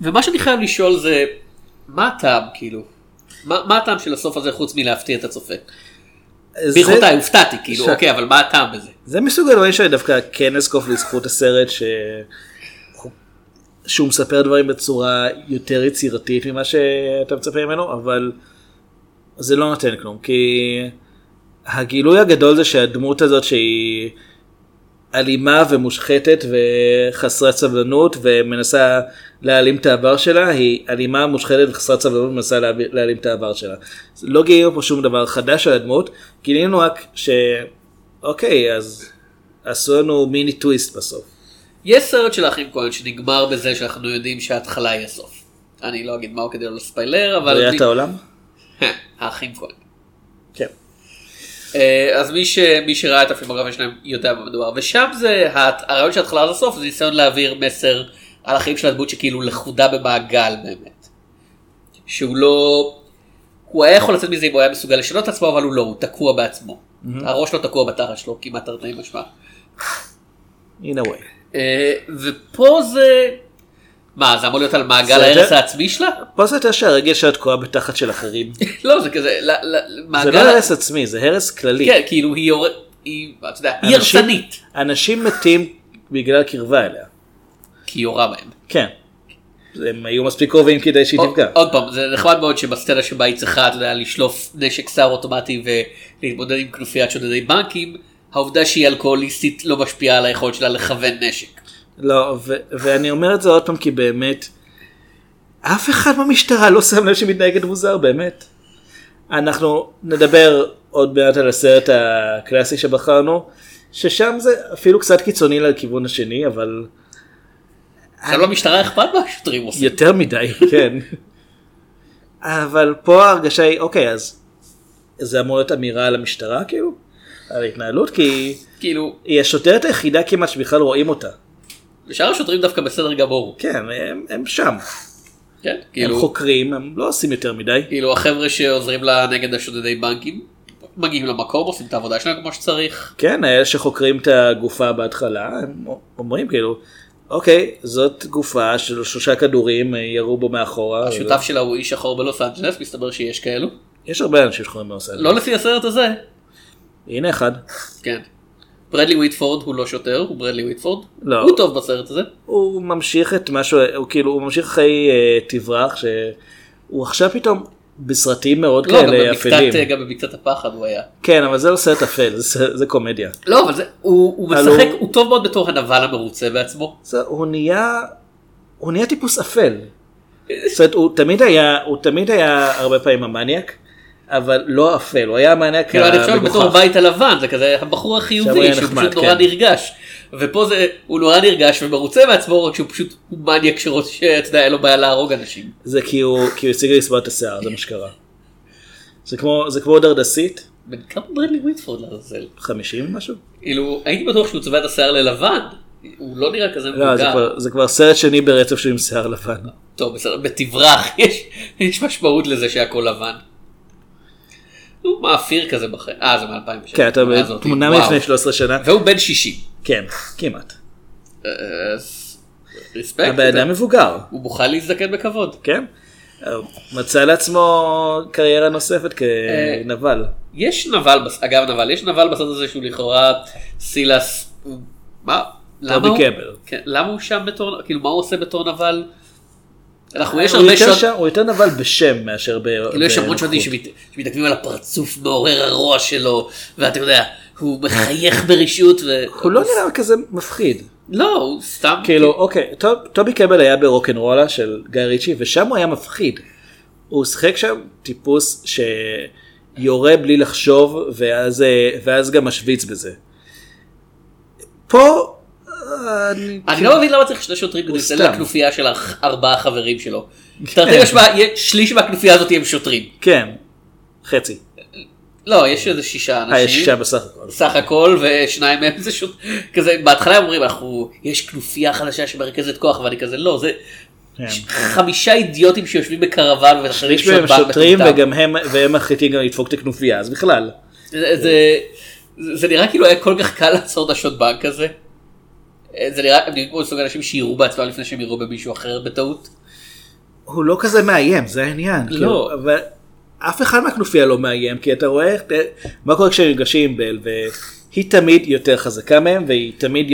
ומה שאני חייב לשאול זה, מה הטעם, כאילו? מה, מה הטעם של הסוף הזה חוץ מלהפתיע את הצופה? זה... ברכותיי, הופתעתי, כאילו, ש... אוקיי, אבל מה הטעם בזה? זה מסוג הדברים שאני דווקא כן אסקוף לזכות הסרט, ש... שהוא מספר דברים בצורה יותר יצירתית ממה שאתה מצפה ממנו, אבל זה לא נותן כלום, כי הגילוי הגדול זה שהדמות הזאת שהיא אלימה ומושחתת וחסרת סבלנות ומנסה להעלים את העבר שלה, היא אלימה, מושחתת וחסרת סבלנות ומנסה להעלים את העבר שלה. לא גילינו פה שום דבר חדש על הדמות, גילינו רק ש... אוקיי, אז עשו לנו מיני טוויסט בסוף. יש סרט של האחים כהן שנגמר בזה שאנחנו יודעים שההתחלה היא הסוף. אני לא אגיד מהו כדי לא לספיילר, אבל... בריאת העולם? האחים כהן. כן. אז מי, ש... מי שראה את הפימוגרפיה שלהם יודע מה מדובר, ושם זה, הרעיון שהתחלה עד הסוף, זה ניסיון להעביר מסר על החיים של הדמות שכאילו לחודה במעגל באמת. שהוא לא, הוא היה יכול לצאת מזה אם הוא היה מסוגל לשנות את עצמו, אבל הוא לא, הוא תקוע בעצמו. Mm-hmm. הראש לא תקוע בתחת שלו, כמעט תרתי משמע. In a way. ופה זה, מה, זה אמור להיות על מעגל ההרס העצמי שלה? פה זה הייתה שהרגל שלה תקועה בתחת של אחרים. לא, זה כזה, זה לא הרס עצמי, זה הרס כללי. כן, כאילו היא הרסנית. אנשים מתים בגלל קרבה אליה. כי היא יורה בהם. כן. הם היו מספיק קרובים כדי שהיא תפגע. עוד פעם, זה נחמד מאוד שבסצנה שבה היא צריכה, אתה יודע, לשלוף נשק סער אוטומטי ולהתמודד עם כנופיית שודדי בנקים, העובדה שהיא אלכוהוליסטית לא משפיעה על היכולת שלה לכוון נשק. לא, ו- ואני אומר את זה עוד פעם, כי באמת, אף אחד במשטרה לא שם לב שמתנהגת מוזר, באמת. אנחנו נדבר עוד מעט על הסרט הקלאסי שבחרנו, ששם זה אפילו קצת קיצוני לכיוון השני, אבל... שם אני... במשטרה אכפת מה השוטרים עושים. יותר מדי, כן. אבל פה ההרגשה היא, אוקיי, אז זה אמור להיות אמירה על המשטרה, כאילו, על ההתנהלות, כי כאילו... היא השוטרת היחידה כמעט שבכלל רואים אותה. ושאר השוטרים דווקא בסדר גמור. כן, הם, הם שם. כן, כאילו... הם חוקרים, הם לא עושים יותר מדי. כאילו, החבר'ה שעוזרים לה נגד השודדי בנקים, מגיעים למקום, עושים את העבודה שלהם כמו שצריך. כן, האלה שחוקרים את הגופה בהתחלה, הם אומרים כאילו, אוקיי, זאת גופה של שלושה כדורים, ירו בו מאחורה. השותף ו... שלה הוא איש שחור בלוס אנג'לס, מסתבר שיש כאלו. יש הרבה אנשים שחורים בלוס אנג'לס. לא לפי הסרט הזה. הנה אחד. כן. ברדלי וויטפורד הוא לא שוטר, הוא ברדלי וויטפורד. לא. הוא טוב בסרט הזה. הוא ממשיך את משהו, הוא כאילו, הוא ממשיך חיי אה, תברח, שהוא עכשיו פתאום בסרטים מאוד לא, כאלה אפלים. לא, גם במקצת הפחד הוא היה. כן, אבל זה לא סרט אפל, זה, זה קומדיה. לא, אבל זה, הוא, הוא משחק, הוא... הוא טוב מאוד בתור הנבל המרוצה בעצמו. זה, הוא נהיה, הוא נהיה טיפוס אפל. זאת אומרת, הוא תמיד היה, הוא תמיד היה הרבה פעמים המניאק. אבל לא אפל, הוא היה המענק המגוחך. כאילו, אני חושב בתור הבית הלבן, זה כזה הבחור החיובי, שהוא פשוט נורא נרגש. ופה הוא נורא נרגש ומרוצה מעצמו, רק שהוא פשוט מניאק שרוצה, שאתה יודע, אין לו בעיה להרוג אנשים. זה כי הוא השיג לסבוע את השיער, זה מה שקרה. זה כמו דרדסית. בן כמה ברדלי וויטפורד לעזאזל? חמישים משהו? אילו, הייתי בטוח שהוא צבע את השיער ללבן, הוא לא נראה כזה מבוגר. לא, זה כבר סרט שני ברצף שהוא עם שיער לבן. טוב, בתברח, יש משמעות לזה שהכל לבן. הוא מאפיר כזה בחיים. אה, זה מ-אלפיים ושבע. כן, אתה תמונה מלפני שלוש עשרה שנה. והוא בן שישים. כן, כמעט. ריספקט. הבן אדם מבוגר. הוא בוחל להזדקן בכבוד. כן. מצא לעצמו קריירה נוספת כנבל. יש נבל, אגב נבל, יש נבל בסרט הזה שהוא לכאורה סילס, מה? טובי קבל. למה הוא שם בתור, כאילו מה הוא עושה בתור נבל? הוא יותר נבל בשם מאשר ב... כאילו יש המון שונים שמתעכבים על הפרצוף מעורר הרוע שלו, ואתה יודע, הוא מחייך ברשות ו... הוא לא נראה כזה מפחיד. לא, הוא סתם... כאילו, אוקיי, טובי קבל היה ברוקנרולה של גיא ריצ'י, ושם הוא היה מפחיד. הוא שחק שם טיפוס שיורה בלי לחשוב, ואז גם משוויץ בזה. פה... אני לא מבין למה צריך שני שוטרים כדי לסלם לכנופיה של ארבעה חברים שלו. תרתי משמע, שליש מהכנופיה הזאת הם שוטרים. כן, חצי. לא, יש איזה שישה אנשים. יש שישה בסך הכל. סך הכל, ושניים מהם זה שוטרים. כזה, בהתחלה הם אומרים, יש כנופיה חדשה שמרכזת כוח, ואני כזה, לא, זה חמישה אידיוטים שיושבים בקרוון ותחרים שוטרים. שליש מהם שוטרים, והם מחליטים גם לדפוק את הכנופיה, אז בכלל. זה נראה כאילו היה כל כך קל לעצור את השוטבנק הזה. זה נראה, הם נראים כמו סוג אנשים שיראו בעצמם לפני שהם יראו במישהו אחר בטעות. הוא לא כזה מאיים, זה העניין. לא. אבל אף אחד מהכנופיה לא מאיים, כי אתה רואה מה קורה כשהם נרגשים בל, והיא תמיד יותר חזקה מהם, והיא תמיד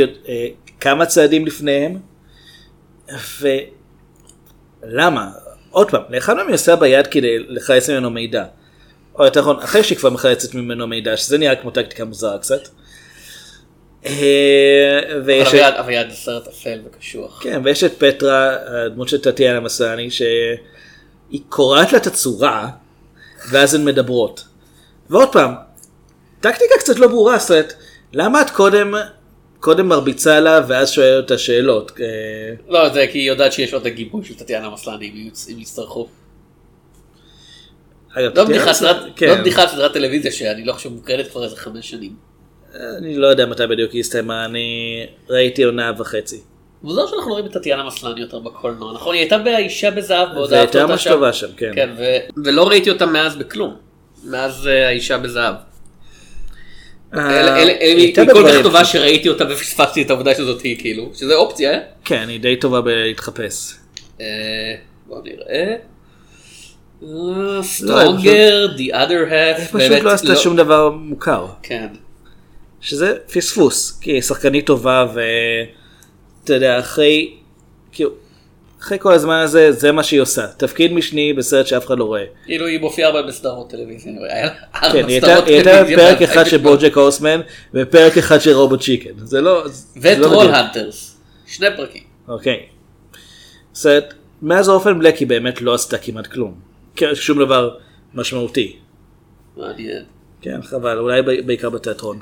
כמה צעדים לפניהם, ולמה? עוד פעם, לאחד מהם יעשה ביד כדי לחייץ ממנו מידע. או יותר נכון, אחרי שהיא כבר מחייצת ממנו מידע, שזה נראה כמו טקטיקה מוזרה קצת. ויש את... אבל יד הסרט אפל וקשוח. כן, ויש את פטרה, הדמות של טטיאנה מסני, שהיא קוראת לה את הצורה, ואז הן מדברות. ועוד פעם, טקטיקה קצת לא ברורה, סרט, למה את קודם... קודם מרביצה לה, ואז שואלת אותה שאלות. לא, זה כי היא יודעת שיש עוד הגיבוי של טטיאנה מסלני, אם יצטרכו. לא בדיחה סדרת טלוויזיה, שאני לא חושב מוקרנת כבר איזה חמש שנים. אני לא יודע מתי בדיוק היא הסתיימה, אני ראיתי עונה וחצי. מוזר שאנחנו רואים את טטיאנה מסלני יותר בקולנוע, נכון? היא הייתה באישה בזהב, והיא הייתה ממש טובה שם, כן. ולא ראיתי אותה מאז בכלום, מאז האישה בזהב. היא כל כך טובה שראיתי אותה ופספסתי את העבודה שזאת היא, כאילו, שזה אופציה. כן, היא די טובה בלהתחפש. בואו נראה. סטרונגר, The Other Half. היא פשוט לא עשתה שום דבר מוכר. כן. שזה פספוס, כי היא שחקנית טובה ואתה יודע, אחרי, כאילו, אחרי כל הזמן הזה, זה מה שהיא עושה. תפקיד משני בסרט שאף אחד לא רואה. אילו היא מופיעה הרבה בסדרות טלוויזיה. כן, היא הייתה בפרק אחד של בוג'ק הורסמן, ופרק אחד של רובוט צ'יקן. זה לא... וטרול הנטרס. שני פרקים. אוקיי. סרט, מאז אופן בלק היא באמת לא עשתה כמעט כלום. שום דבר משמעותי. מעניין. כן, חבל. אולי בעיקר בתיאטרון.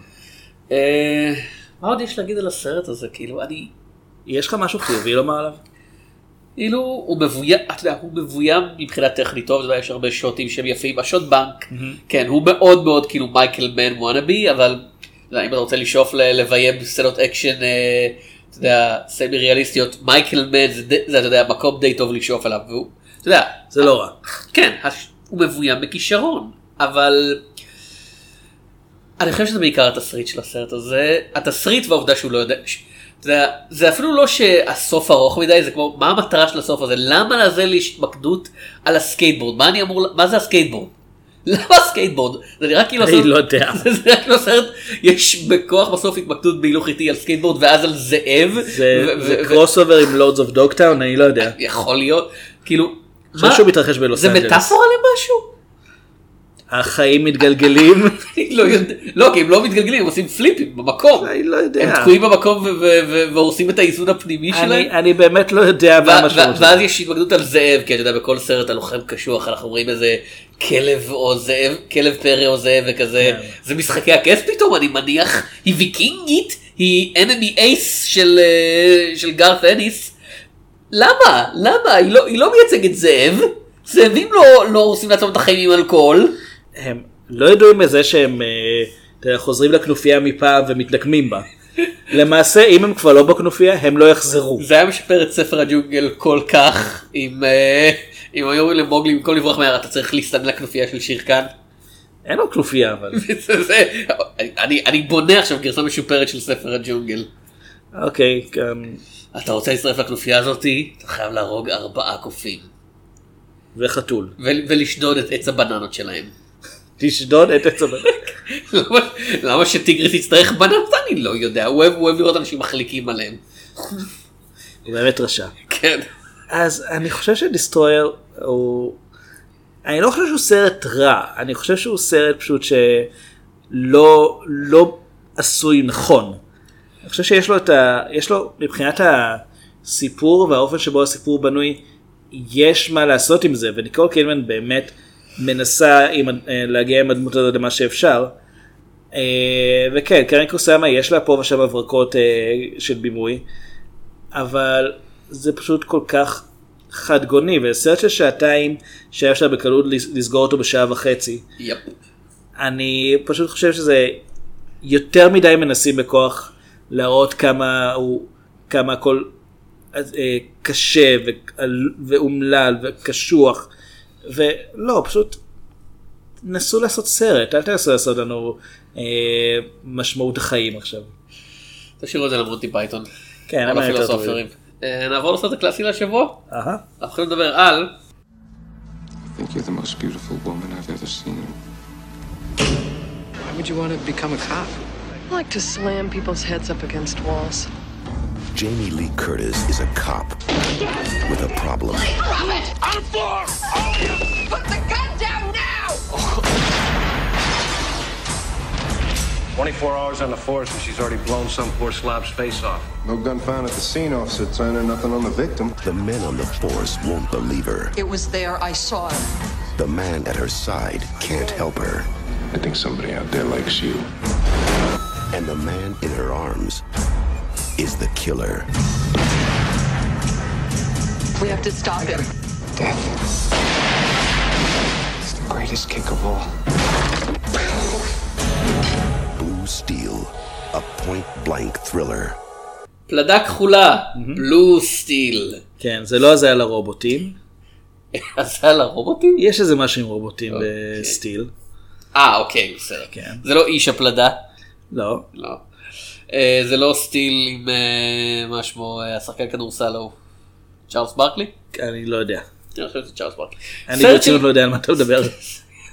מה עוד יש להגיד על הסרט הזה? כאילו, אני... יש לך משהו חיובי לומר עליו? אילו הוא מבוים, אתה יודע, הוא מבוים מבחינת טכנית טוב, יש הרבה שוטים שהם יפים, השוט בנק, כן, הוא מאוד מאוד כאילו מייקל מן וואנאבי, אבל אם אתה רוצה לשאוף לביים סצנות אקשן, אתה יודע, סמי ריאליסטיות, מייקל מן זה, אתה יודע, מקום די טוב לשאוף עליו, והוא, אתה יודע. זה לא רע. כן, הוא מבוים בכישרון, אבל אני חושב שזה בעיקר התסריט של הסרט הזה, התסריט והעובדה שהוא לא יודע... זה, זה אפילו לא שהסוף ארוך מדי, זה כמו, מה המטרה של הסוף הזה? למה לזה להתמקדות על הסקייטבורד? מה אני אמור, מה זה הסקייטבורד? למה הסקייטבורד? זה נראה כאילו אני לא יודע. זה נראה כאילו סרט, יש בכוח בסוף התמקדות בהילוך איתי על סקייטבורד ואז על זאב. זה קרוסובר עם לורדס אוף דוגטאון, אני לא יודע. יכול להיות, כאילו, משהו מתרחש בלוס אנג'לס. זה מטאפורה למשהו? החיים מתגלגלים. לא, כי הם לא מתגלגלים, הם עושים פליפים במקום. אני לא יודע. הם תקועים במקום ועושים את האיזון הפנימי שלהם. אני באמת לא יודע מה המשמעות. ואז יש התמקדות על זאב, כי אתה יודע, בכל סרט הלוחם קשוח, אנחנו רואים איזה כלב או זאב, כלב פרא או זאב וכזה. זה משחקי הכס פתאום, אני מניח. היא ויקינגית, היא enemy ace של גארת אניס. למה? למה? היא לא מייצגת זאב. זאבים לא עושים לעצמם את החיים עם אלכוהול. הם לא ידועים מזה שהם חוזרים לכנופיה מפעם ומתנקמים בה. למעשה, אם הם כבר לא בכנופיה, הם לא יחזרו. זה היה משפר את ספר הג'ונגל כל כך, אם היו למוגלים, במקום לברוח מהר, אתה צריך להסתנן לכנופיה של שירקן. אין לו כנופיה, אבל. אני בונה עכשיו גרסה משופרת של ספר הג'ונגל. אוקיי, גם... אתה רוצה להצטרף לכנופיה הזאת, אתה חייב להרוג ארבעה קופים. וחתול. ולשדוד את עץ הבננות שלהם. תשדוד את עצם בנק. למה שטיגריס יצטרך בנות? אני לא יודע. הוא אוהב לראות אנשים מחליקים עליהם. הוא באמת רשע. כן. אז אני חושב שדיסטרויר הוא... אני לא חושב שהוא סרט רע. אני חושב שהוא סרט פשוט שלא לא עשוי נכון. אני חושב שיש לו את ה... יש לו מבחינת הסיפור והאופן שבו הסיפור בנוי, יש מה לעשות עם זה. וניקול קידמן באמת... מנסה להגיע עם הדמות הזאת למה שאפשר. וכן, קרים קוסאמה יש לה פה ושם הברקות של בימוי, אבל זה פשוט כל כך חד גוני, וסרט של שעתיים שהיה אפשר בקלות לסגור אותו בשעה וחצי. יפ. אני פשוט חושב שזה יותר מדי מנסים בכוח להראות כמה הוא, כמה הכל קשה ואומלל וקשוח. ולא, פשוט נסו לעשות סרט, אל תנסו לעשות לנו אה, משמעות החיים עכשיו. תשאירו את זה למונטי פייתון. כן, למה יותר טובים. אה, נעבור לעשות את הקלאסי לשבוע. אהה. אנחנו נדבר על... I think you're the most beautiful woman I've ever seen. Why would you want to become a cop? I like to slam people's heads up against walls. Jamie Lee Curtis is a cop with a problem. I'm for all of you! Put the gun down now! twenty-four hours on the force and she's already blown some poor slob's face off. No gun found at the scene, officer Turner, nothing on the victim. The men on the force won't believe her. It was there, I saw it. The man at her side can't help her. I think somebody out there likes you. And the man in her arms is the killer. We have to stop him. Death. It's the greatest kick of all. Blue Steel, a point-blank thriller. פלדה כחולה, Blue Steel. כן, זה לא הזיה לרובוטים. הזיה לרובוטים? יש איזה משהו עם רובוטים בסטיל. אה, אוקיי, בסדר. זה לא איש הפלדה? לא. לא. זה לא סטיל עם משהו, השחקן כדורסל הוא צ'ארלס ברקלי? אני לא יודע. אני חושב שזה צ'ארלס ברקלי. אני ברצינות לא יודע על מה אתה מדבר.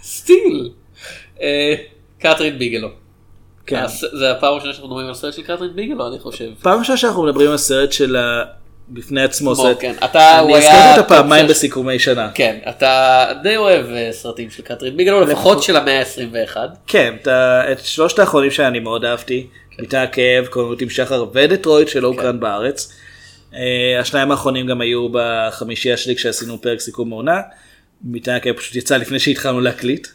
סטיל. קתרין ביגלו. זה הפעם ראשונה שאנחנו מדברים על סרט של קתרין ביגלו, אני חושב. פעם ראשונה שאנחנו מדברים על סרט של בפני עצמו. אני אזכרת אותה פעמיים בסיכומי שנה. כן, אתה די אוהב סרטים של קתרין ביגלו, לפחות של המאה ה-עשרים ואחת. כן, את שלושת האחרונים שאני מאוד אהבתי, מיטה הכאב, קורנות עם שחר ודטרויט שלא הוקרן בארץ. השניים האחרונים גם היו בחמישייה שלי כשעשינו פרק סיכום מעונה. מיטה הכאב פשוט יצא לפני שהתחלנו להקליט.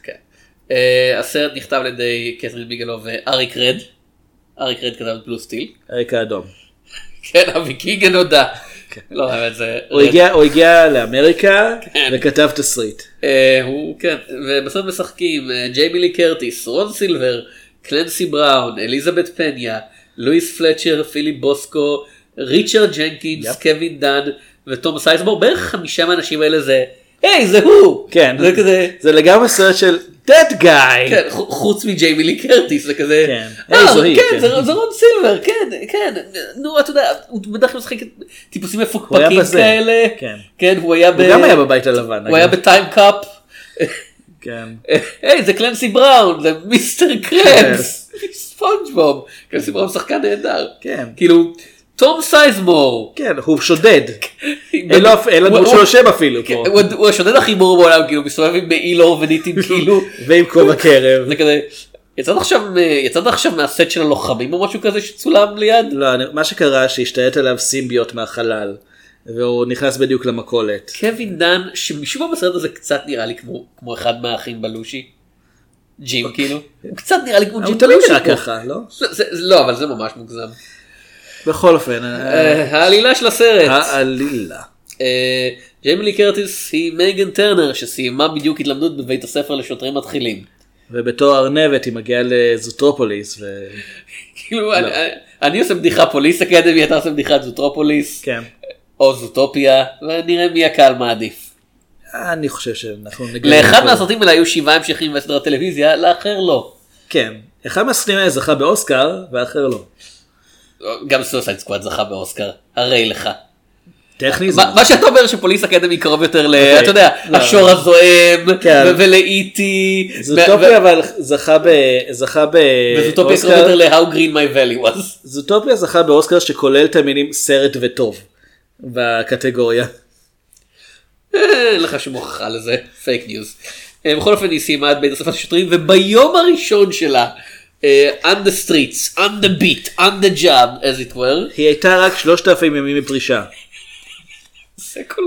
הסרט נכתב לידי קתרין ביגלו ואריק רד. אריק רד כתב את בלו סטיל. אריק האדום. כן, הוויקינג הנודע. לא, האמת זה... הוא הגיע לאמריקה וכתב תסריט. הוא, כן. ובסוף משחקים, ג'יימי לי קרטיס, רון סילבר, קלנסי בראון, אליזבת פניה, לואיס פלצ'ר, פיליפ בוסקו, ריצ'רד ג'נקינס, קווין דן וטום סייזמור. בערך חמישה מהאנשים האלה זה, היי, זה הוא! כן, זה לגמרי סרט של that guy. כן, חוץ מג'יימי לי קרטיס, זה כזה, אה, כן, זה רון סילבר, כן, כן, נו, אתה יודע, הוא בדרך כלל משחק טיפוסים מפוקפקים כאלה. כן, הוא היה ב... הוא גם היה בבית הלבן. הוא היה בטיים קאפ. היי, זה קלנסי בראון, זה מיסטר קרבס, ספונג'בוב. קלנסי בראון שחקן נהדר. כאילו, תום סייזמור. כן, הוא שודד. אין לדמות שלו שם אפילו פה. הוא השודד הכי בור בעולם, כאילו, מסובב עם מעילור וניטים כאילו. ועם כובע קרב. זה כזה, יצאת עכשיו מהסט של הלוחמים או משהו כזה שצולם ליד? לא, מה שקרה שהשתיית עליו סימביות מהחלל. והוא נכנס בדיוק למכולת. קווין דן, שמשום בסרט הזה קצת נראה לי כמו, כמו אחד מהאחים בלושי. ג'ים, כאילו. הוא קצת נראה לי כמו ג'ים בלושי. הוא תלוי נראה ככה, לא? זה, לא, אבל זה ממש מוגזם. בכל אופן. העלילה של הסרט. העלילה. ג'יימי לי קרטיס היא מייגן טרנר, שסיימה בדיוק התלמדות בבית הספר לשוטרים מתחילים. ובתור ארנבת היא מגיעה לזוטרופוליס. כאילו, אני עושה בדיחה פוליס אקדמי, אתה עושה בדיחת זוטרופוליס. כן. או זוטופיה, ונראה מי הקהל מעדיף. אני חושב שאנחנו נגיד... לאחד מהסרטים האלה היו שבעה המשכים בסדרת טלוויזיה, לאחר לא. כן, אחד מהסרטים האלה זכה באוסקר, ואחר לא. גם סוסייד סקוואד זכה באוסקר, הרי לך. טכניזם. מה שאתה אומר שפוליס אקדמי קרוב יותר ל... אתה יודע, השור הזוהם, ולאיטי... זוטופיה אבל זכה ב... וזוטופיה קרוב יותר ל-How Green My Valley Was. זוטופיה זכה באוסקר שכולל תמינים סרט וטוב. בקטגוריה. אין לך שמוכחה לזה, פייק ניוז. בכל אופן היא סיימה את בית הספר לשוטרים, וביום הראשון שלה, on the streets, on the beat, on the job, as it were. היא הייתה רק שלושת אלפים ימים מפרישה. זה כל...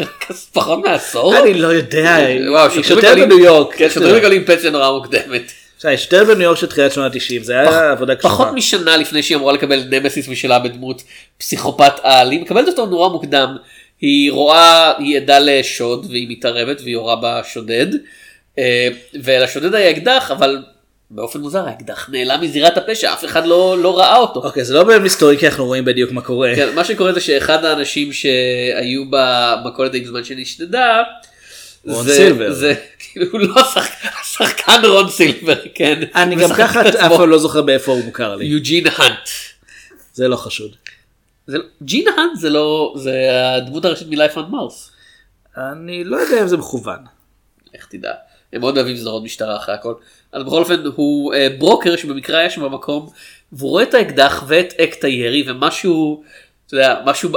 רק פחות מעשור? אני לא יודע. היא שוטרת בניו יורק. כן, שוטרים מגלים פציה נורא מוקדמת. היא שוטרת בניו יורק של תחילת שנות התשעים, זה היה עבודה קשוחה. פחות משנה לפני שהיא אמורה לקבל נמסיס משלה בדמות פסיכופת על, היא מקבלת אותו נורא מוקדם, היא רואה, היא עדה לשוד והיא מתערבת והיא יורה בשודד, ולשודד היה אקדח, אבל באופן מוזר האקדח נעלם מזירת הפשע, אף אחד לא ראה אותו. אוקיי, זה לא באמת מסתורי כי אנחנו רואים בדיוק מה קורה. מה שקורה זה שאחד האנשים שהיו במכולת עם זמן שנשדדה, רון סילבר. זה כאילו לא השחקן רון סילבר, כן. אני גם ככה אף פעם לא זוכר באיפה הוא מוכר לי. יוג'ין האנט. זה לא חשוד. ג'ין האנט זה לא, זה הדמות הראשית מלייף און מאוס. אני לא יודע אם זה מכוון. איך תדע. הם מאוד אוהבים סדרות משטרה אחרי הכל. אז בכל אופן הוא ברוקר שבמקרה היה שם במקום, והוא רואה את האקדח ואת אקט הירי ומשהו, אתה יודע, משהו,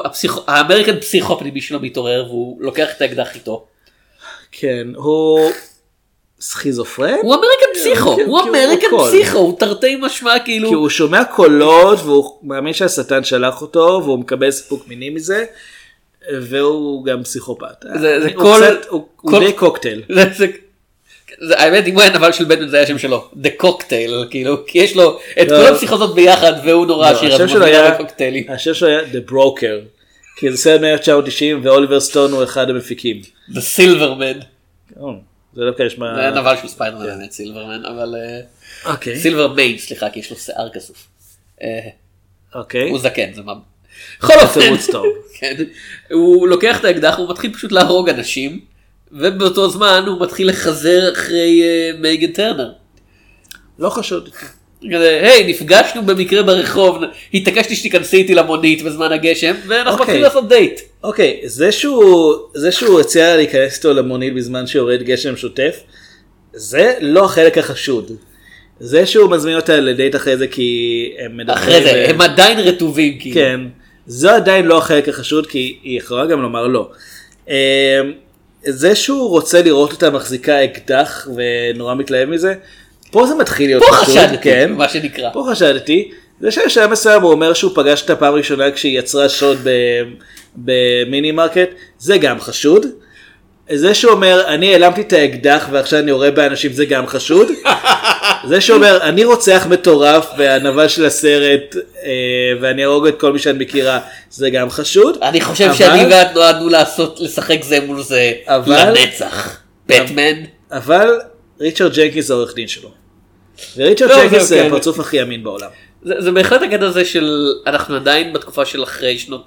האמריקן פסיכופנימי שלו מתעורר והוא לוקח את האקדח איתו. כן, הוא סכיזופרן? הוא אמריקה פסיכו, הוא אמריקה פסיכו, הוא תרתי משמע כאילו. כי הוא שומע קולות, והוא מאמין שהשטן שלח אותו, והוא מקבל סיפוק מיני מזה, והוא גם פסיכופת. הוא די קוקטייל. האמת, אם הוא היה נבל של בטמן, זה היה השם שלו, The Cocktail, כאילו, כי יש לו את כל הפסיכוזות ביחד, והוא נורא עשיר, אז הוא נורא קוקטיילי. השם שלו היה The Broker, כי זה סרט מאה תשע עשרה תשעים, ואוליבר סטון הוא אחד המפיקים. The Silverman. זה דווקא יש מה... זה נבל של ספיידרמן, באמת, סילברמן, אבל... אוקיי. סילברמן, סליחה, כי יש לו שיער כסוף. אוקיי. הוא זקן, זה מה... בכל אופן, הוא לוקח את האקדח, הוא מתחיל פשוט להרוג אנשים, ובאותו זמן הוא מתחיל לחזר אחרי מייגן טרנר. לא חשוד. היי, נפגשנו במקרה ברחוב, התעקשתי שתיכנסי איתי למונית בזמן הגשם, ואנחנו מתחילים לעשות דייט. אוקיי, זה שהוא הציע להיכנס איתו למונית בזמן שיורד גשם שוטף, זה לא החלק החשוד. זה שהוא מזמין אותה לדייט אחרי זה כי הם מדברים... אחרי זה, הם עדיין רטובים כאילו. כן, זה עדיין לא החלק החשוד, כי היא יכולה גם לומר לא. זה שהוא רוצה לראות אותה מחזיקה אקדח ונורא מתלהב מזה, פה זה מתחיל להיות חשוד. פה חשדתי, כן. מה שנקרא. פה חשדתי. זה שהשעה מסוים הוא אומר שהוא פגש את הפעם ראשונה כשהיא יצרה שוד במיני מרקט, זה גם חשוד. זה שאומר, אני העלמתי את האקדח ועכשיו אני יורה באנשים, זה גם חשוד. זה שאומר, אני רוצח מטורף והנבל של הסרט ואני ארוג את כל מי שאני מכירה, זה גם חשוד. אני חושב אבל... שאני ואת נועדנו לעשות, לשחק זה מול זה אבל... לנצח. בטמן. אבל... ריצ'רד ג'נקיס זה עורך דין שלו. וריצ'רד ג'נקיס זה הפרצוף הכי אמין בעולם. זה בהחלט הגד הזה של, אנחנו עדיין בתקופה של אחרי שנות,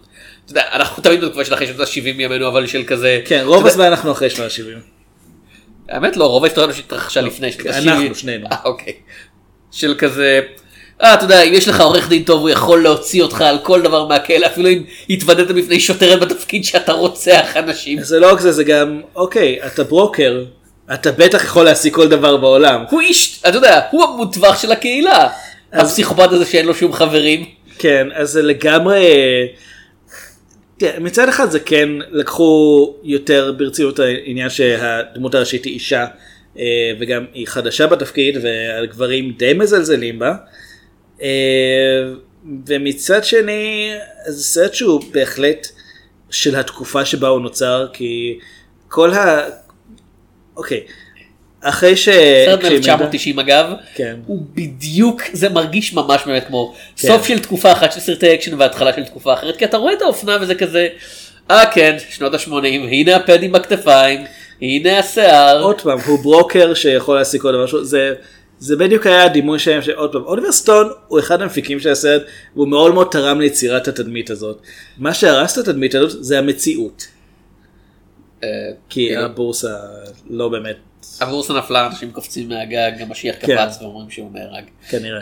אתה יודע, אנחנו תמיד בתקופה של אחרי שנות ה-שבעים ימינו, אבל של כזה... כן, רוב הזמן אנחנו אחרי שנות ה-שבעים. האמת לא, רוב ההיסטוריה שהתרחשה לפני שנות ה-שבעים. אנחנו, שנינו. אוקיי. של כזה... אה, אתה יודע, אם יש לך עורך דין טוב, הוא יכול להוציא אותך על כל דבר מהכלא, אפילו אם התוודדת בפני שוטרת בתפקיד שאתה רוצח אנשים. זה לא רק זה, זה גם, אוקיי, אתה ברוקר. אתה בטח יכול להשיג כל דבר בעולם. הוא איש, אתה יודע, הוא המוטווח של הקהילה. הפסיכופת הזה שאין לו שום חברים. כן, אז זה לגמרי... מצד אחד זה כן, לקחו יותר ברצינות העניין שהדמות הראשית היא אישה, וגם היא חדשה בתפקיד, והגברים די מזלזלים בה. ומצד שני, זה סרט שהוא בהחלט של התקופה שבה הוא נוצר, כי כל ה... אוקיי, אחרי ש... סרט אלף תשע מאות תשעים אגב, הוא בדיוק, זה מרגיש ממש באמת כמו סוף של תקופה אחת של סרטי אקשן וההתחלה של תקופה אחרת, כי אתה רואה את האופנה וזה כזה, אה כן, שנות ה-שמונים, הנה הפדים בכתפיים, הנה השיער. עוד פעם, הוא ברוקר שיכול להסיק עוד משהו, זה בדיוק היה הדימוי שלהם, שעוד פעם, אוליבר סטון הוא אחד המפיקים של הסרט, והוא מאוד מאוד תרם ליצירת התדמית הזאת. מה שהרס את התדמית הזאת זה המציאות. כי הבורסה לא באמת... הבורסה נפלה, אנשים קופצים מהגג, גם משיח קפץ ואומרים שהוא מהרג. כנראה.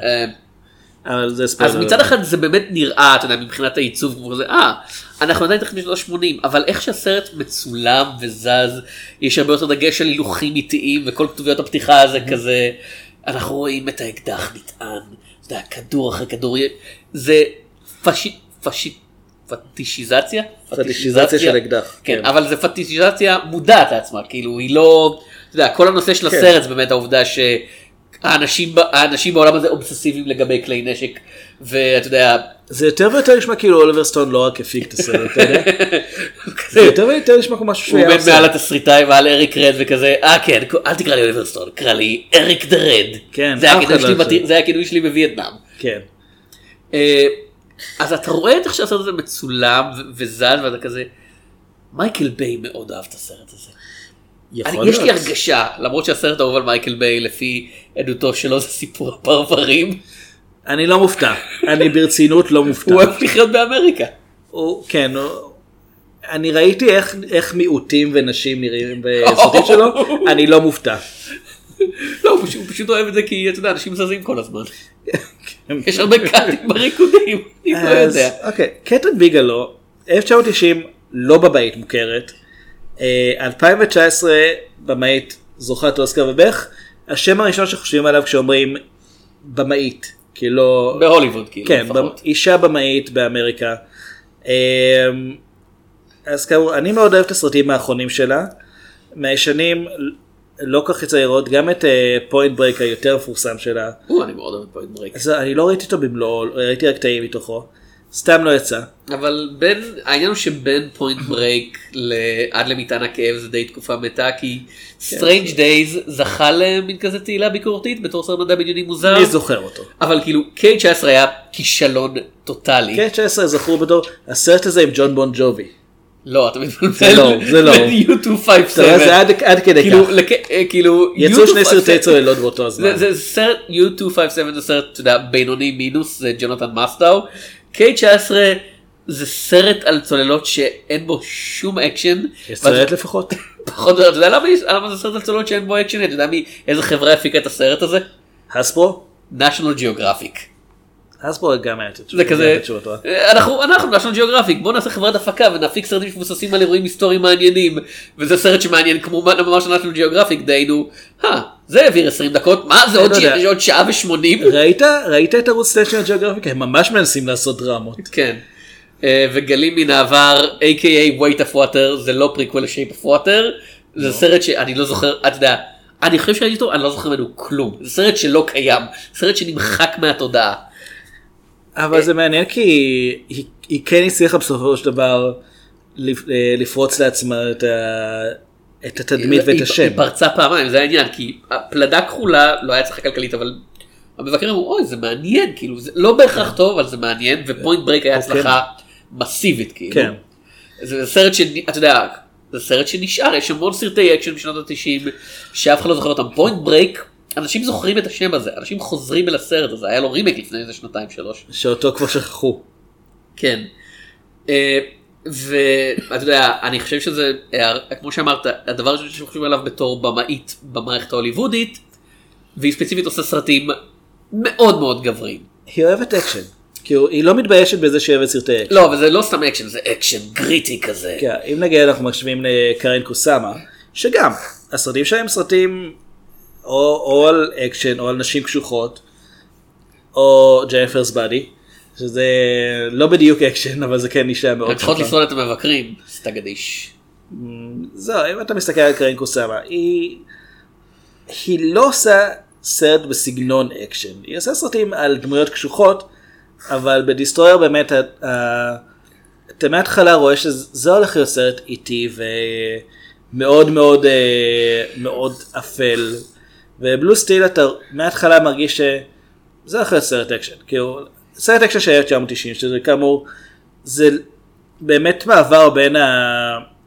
אז מצד אחד זה באמת נראה, אתה יודע, מבחינת העיצוב כמו זה, אה, אנחנו עדיין תכף משנות ה-שמונים, אבל איך שהסרט מצולם וזז, יש הרבה יותר דגש על הילוכים איטיים, וכל כתוביות הפתיחה הזה כזה, אנחנו רואים את האקדח נטען, אתה יודע, כדור אחרי כדור, זה פשיט, פשיט, פטישיזציה? פטישיזציה של אקדח. כן, אבל זה פטישיזציה מודעת לעצמה, כאילו היא לא, אתה יודע, כל הנושא של הסרט זה באמת העובדה שהאנשים בעולם הזה אובססיביים לגבי כלי נשק, ואתה יודע... זה יותר ויותר נשמע כאילו אוליבר סטון לא רק הפיק את הסרט, אתה יודע? זה יותר ויותר נשמע כמו משהו שהוא... הוא בין מעל התסריטאים ועל אריק רד וכזה, אה כן, אל תקרא לי אוליבר סטון, קרא לי אריק דרד. כן, זה היה הכינוי שלי בווייטנאם. כן. אז אתה רואה את איך שהסרט הזה מצולם וזל ואתה כזה, מייקל ביי מאוד אהב את הסרט הזה. אני, יש לי הרגשה, למרות שהסרט אהוב על מייקל ביי, לפי עדותו שלו זה סיפור הפרברים. אני לא מופתע, אני ברצינות לא מופתע. הוא אוהב לחיות באמריקה. הוא, כן, הוא... אני ראיתי איך, איך מיעוטים ונשים נראים בסרטים שלו, אני לא מופתע. לא, הוא פשוט, הוא פשוט אוהב את זה כי, אתה יודע, אנשים זזים כל הזמן. יש הרבה קאטים בריקודים, אני לא יודע. אוקיי, קטרין ביגלו, אלף תשע מאות תשעים, לא בבית מוכרת, אלפיים תשע עשרה, במאית זוכת אוסקר ובך, השם הראשון שחושבים עליו כשאומרים במאית, כאילו... בהוליווד, כאילו, כן, אישה במאית באמריקה. אז כאמור, אני מאוד אוהב את הסרטים האחרונים שלה, מהישנים... לא כך יצא לראות, גם את פוינט ברייק היותר מפורסם שלה. או, אני מאוד אוהב פוינט ברייק. אז אני לא ראיתי אותו במלואו, ראיתי רק קטעים מתוכו. סתם לא יצא. אבל בין, העניין הוא שבין פוינט ברייק עד למטען הכאב זה די תקופה מתה, כי Strange Days זכה למין כזה תהילה ביקורתית בתור סרט מדע בדיוני מוזר. אני זוכר אותו. אבל כאילו, קיי תשע עשרה היה כישלון טוטלי. קיי תשע עשרה זכור בתור, הסרט הזה עם ג'ון בון ג'ובי. לא, אתה מתפלפל. זה לא. יו מאתיים חמישים ושבע. זה עד כדי כך. יצאו שני סרטי צוללות באותו הזמן. זה סרט, יו מאתיים חמישים ושבע זה סרט, אתה יודע, בינוני מינוס, זה ג'ונתן מאסטאו. קיי תשע עשרה זה סרט על צוללות שאין בו שום אקשן. יש סרט לפחות. פחות, אתה יודע למה זה סרט על צוללות שאין בו אקשן? אתה יודע מאיזה חברה הפיקה את הסרט הזה? הספרו? National Geographic. הספרו גם היה תשוב. זה כזה, אנחנו, אנחנו, National Geographic, בואו נעשה חברת הפקה ונפיק סרטים שמבוססים על אירועים היסטוריים מעניינים, וזה סרט שמעניין כמו ממש National Geographic דיינו, זה העביר עשרים דקות, מה זה עוד שעה ושמונים? ראית? ראית את ערוץ National Geographic? הם ממש מנסים לעשות דרמות. כן, וגלים מן העבר, איי קיי איי Weight of Water, זה לא פריקוול ל-Shape of Water, זה סרט שאני לא זוכר, אתה יודע, אני חושב שראיתי אותו, אני לא זוכר ממנו כלום, זה סרט שלא קיים, סרט שנמחק מהתודעה. אבל זה מעניין כי היא כן הצליחה בסופו של דבר לפרוץ לעצמה את התדמית ואת השם. היא פרצה פעמיים, זה העניין, כי פלדה כחולה לא היה צריכה כלכלית, אבל המבקרים אמרו, אוי, זה מעניין, כאילו, זה לא בהכרח טוב, אבל זה מעניין, ופוינט ברייק היה הצלחה מסיבית, כאילו. זה סרט ש... אתה יודע, זה סרט שנשאר, יש המון סרטי אקשן בשנות ה-תשעים, שאף אחד לא זוכר אותם, פוינט ברייק, אנשים זוכרים את השם הזה, אנשים חוזרים אל הסרט הזה, היה לו רימק לפני איזה שנתיים שלוש. שאותו כבר שכחו. כן. ואתה יודע, אני חושב שזה, כמו שאמרת, הדבר שחושבים עליו בתור במאית במערכת ההוליוודית, והיא ספציפית עושה סרטים מאוד מאוד גברים. היא אוהבת אקשן. כאילו, היא לא מתביישת בזה שהיא אוהבת סרטי אקשן. לא, וזה לא סתם אקשן, זה אקשן גריטי כזה. כן, אם נגיד אנחנו מחשבים לקרין קוסמה, שגם, הסרטים שהם סרטים... או, או על אקשן, או על נשים קשוחות, או ג'ניפרס בדי, שזה לא בדיוק אקשן, אבל זה כן נשאר מאוד. לפחות לסרוד את המבקרים, סטגדיש. זהו, אם אתה מסתכל על קרין קוסמה, היא, היא לא עושה סרט בסגנון אקשן, היא עושה סרטים על דמויות קשוחות, אבל בדיסטרויר באמת, אתה מההתחלה רואה שזה הולך להיות סרט איטי, ומאוד מאוד מאוד אפל, ובלו סטיל אתה מההתחלה מרגיש שזה אחרי סרט אקשן, כאילו סרט אקשן שהיה תשעים, שזה כאמור, זה באמת מעבר בין, ה...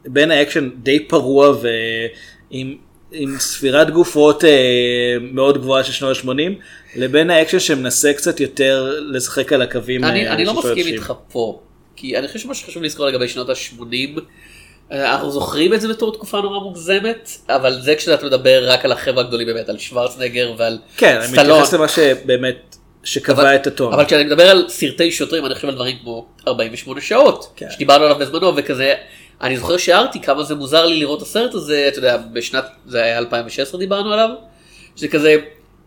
בין האקשן די פרוע ועם עם ספירת גופות אה, מאוד גבוהה של שנות ה-שמונים, לבין האקשן שמנסה קצת יותר לשחק על הקווים. אני, אני לא מסכים איתך פה, כי אני חושב שמה שחשוב לזכור לגבי שנות ה-שמונים, אנחנו זוכרים את זה בתור תקופה נורא מוגזמת, אבל זה כשאתה מדבר רק על החבר'ה הגדולים באמת, על שוורצנגר ועל סטלון. כן, אני מתייחס למה שבאמת שקבע את הטון. אבל כשאני מדבר על סרטי שוטרים, אני חושב על דברים כמו ארבעים ושמונה שעות, שדיברנו עליו בזמנו וכזה, אני זוכר שארתי כמה זה מוזר לי לראות הסרט הזה, אתה יודע, בשנת, זה היה אלפיים ושש עשרה דיברנו עליו, שזה כזה,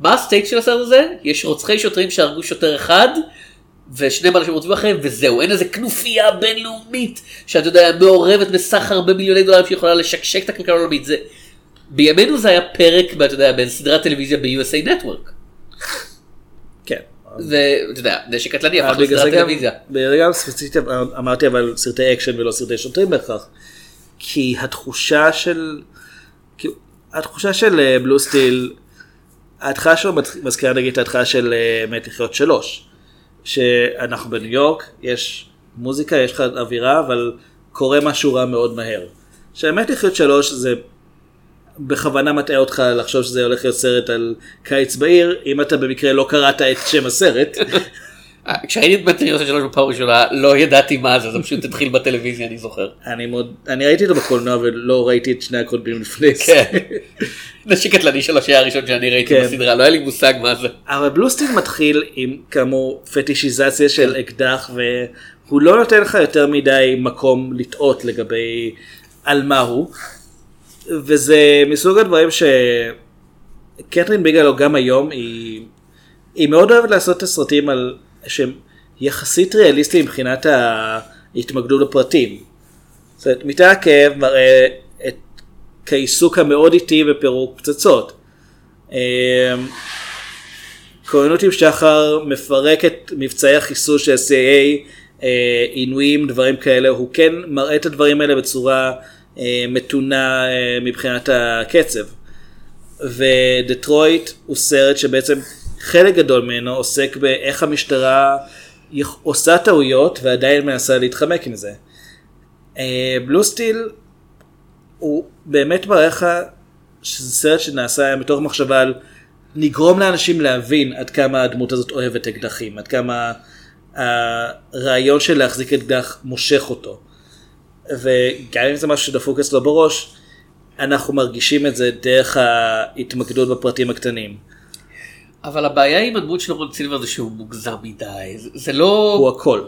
מה הסטייק של הסרט הזה? יש רוצחי שוטרים שהרגו שוטר אחד, ושני אנשים רוצים אחריהם, וזהו, אין איזה כנופיה בינלאומית, שאתה יודע, מעורבת בסחר במיליוני דולרים, שיכולה לשקשק את הכלכלה העולמית, זה, בימינו זה היה פרק, אתה יודע, בין סדרת טלוויזיה ב-יו אס איי Network. כן. ואתה יודע, נשק קטלני, הפך לסדרת טלוויזיה. ברגע ספציפית, אמרתי, אבל סרטי אקשן ולא סרטי שוטרים בהכרח, כי התחושה של, התחושה של בלו סטיל, ההתחלה שלו מזכירה נגיד את ההתחלה של מת לחיות שלוש, שאנחנו בניו יורק, יש מוזיקה, יש לך אווירה, אבל קורה משהו רע מאוד מהר. שהאמת לחיות שלוש, זה בכוונה מטעה אותך לחשוב שזה הולך להיות סרט על קיץ בעיר, אם אתה במקרה לא קראת את שם הסרט. כשהייתי בטריוס שלוש בפעם ראשונה, לא ידעתי מה זה, זה פשוט התחיל בטלוויזיה, אני זוכר. אני ראיתי אותו בקולנוע, ולא ראיתי את שני הקודמים לפני זה. כן. נשק קטלני של השעה הראשון שאני ראיתי בסדרה, לא היה לי מושג מה זה. אבל בלו סטיל מתחיל עם כאמור פטישיזציה של אקדח, והוא לא נותן לך יותר מדי מקום לטעות לגבי על מה הוא, וזה מסוג הדברים שקטרין ביגלו גם היום, היא מאוד אוהבת לעשות את הסרטים על... שהם יחסית ריאליסטיים מבחינת ההתמקדות לפרטים. זאת אומרת, מיטה הכאב מראה את כעיסוק המאוד איטי בפירוק פצצות. כהנות עם שחר מפרק את מבצעי החיסוש של ה-סי איי איי, עינויים, דברים כאלה. הוא כן מראה את הדברים האלה בצורה מתונה מבחינת הקצב. ודטרויט הוא סרט שבעצם חלק גדול ממנו עוסק באיך המשטרה עושה טעויות ועדיין מנסה להתחמק עם זה. בלו סטיל הוא באמת בערך שזה סרט שנעשה מתוך מחשבה על נגרום לאנשים להבין עד כמה הדמות הזאת אוהבת אקדחים, עד כמה הרעיון של להחזיק אקדח מושך אותו. וגם אם זה משהו שדפוק אצלו בראש, אנחנו מרגישים את זה דרך ההתמקדות בפרטים הקטנים. אבל הבעיה עם הדמות של רון סילבר זה שהוא מוגזם מדי, זה, זה לא... הוא הכל.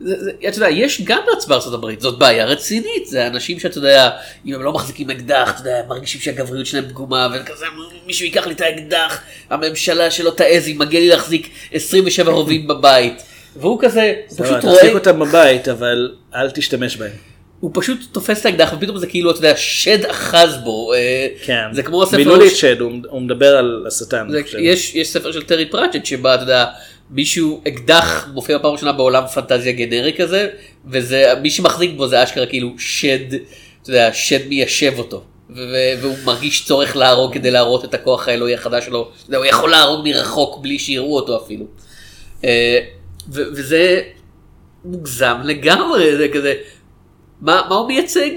זה, זה, אתה יודע, יש גם בעצמה ארצות הברית, זאת בעיה רצינית, זה אנשים שאתה יודע, אם הם לא מחזיקים אקדח, אתה יודע, מרגישים שהגבריות שלהם פגומה, וכזה מישהו ייקח לי את האקדח, הממשלה שלא תעז, היא מגיע לי להחזיק עשרים ושבעה רובים בבית, והוא כזה, הוא פשוט רואה... תחזיק אותם בבית, אבל אל תשתמש בהם. הוא פשוט תופס את האקדח, ופתאום זה כאילו, אתה יודע, שד אחז בו. כן, מילולית ש... שד, הוא, הוא מדבר על השטן. זה, יש, יש ספר של טרי פראצ'ט שבה, אתה יודע, מישהו, אקדח מופיע פעם ראשונה בעולם פנטזיה גנרי כזה, ומי שמחזיק בו זה אשכרה כאילו שד, אתה יודע, שד מיישב אותו. ו- והוא מרגיש צורך להרוג כדי להראות את הכוח האלוהי החדש שלו. אתה יודע, הוא יכול להרוג מרחוק בלי שיראו אותו אפילו. ו- וזה מוגזם לגמרי, זה כזה... מה, מה הוא מייצג?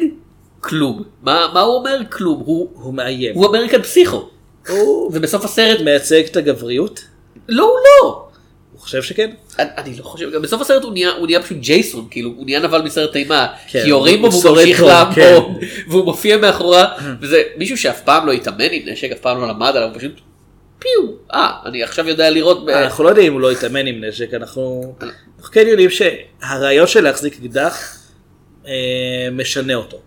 כלום. מה, מה הוא אומר? כלום. הוא, הוא מאיים. הוא אמריקן פסיכו. הוא... ובסוף הסרט... מייצג את הגבריות? לא, הוא לא. הוא חושב שכן? אני, אני לא חושב. גם בסוף הסרט הוא נהיה, הוא נהיה פשוט ג'ייסון, כאילו, הוא נהיה נבל מסרט אימה. כן, כי יורים בו והוא ממשיך לעמוד, והוא מופיע מאחורה, וזה מישהו שאף פעם לא התאמן עם נשק, אף פעם לא למד עליו, הוא פשוט... פיום. אה, אני עכשיו יודע לראות... אנחנו לא יודעים אם הוא לא התאמן עם נשק, אנחנו... אנחנו כן יודעים שהרעיון של להחזיק אקדח משנה אותו.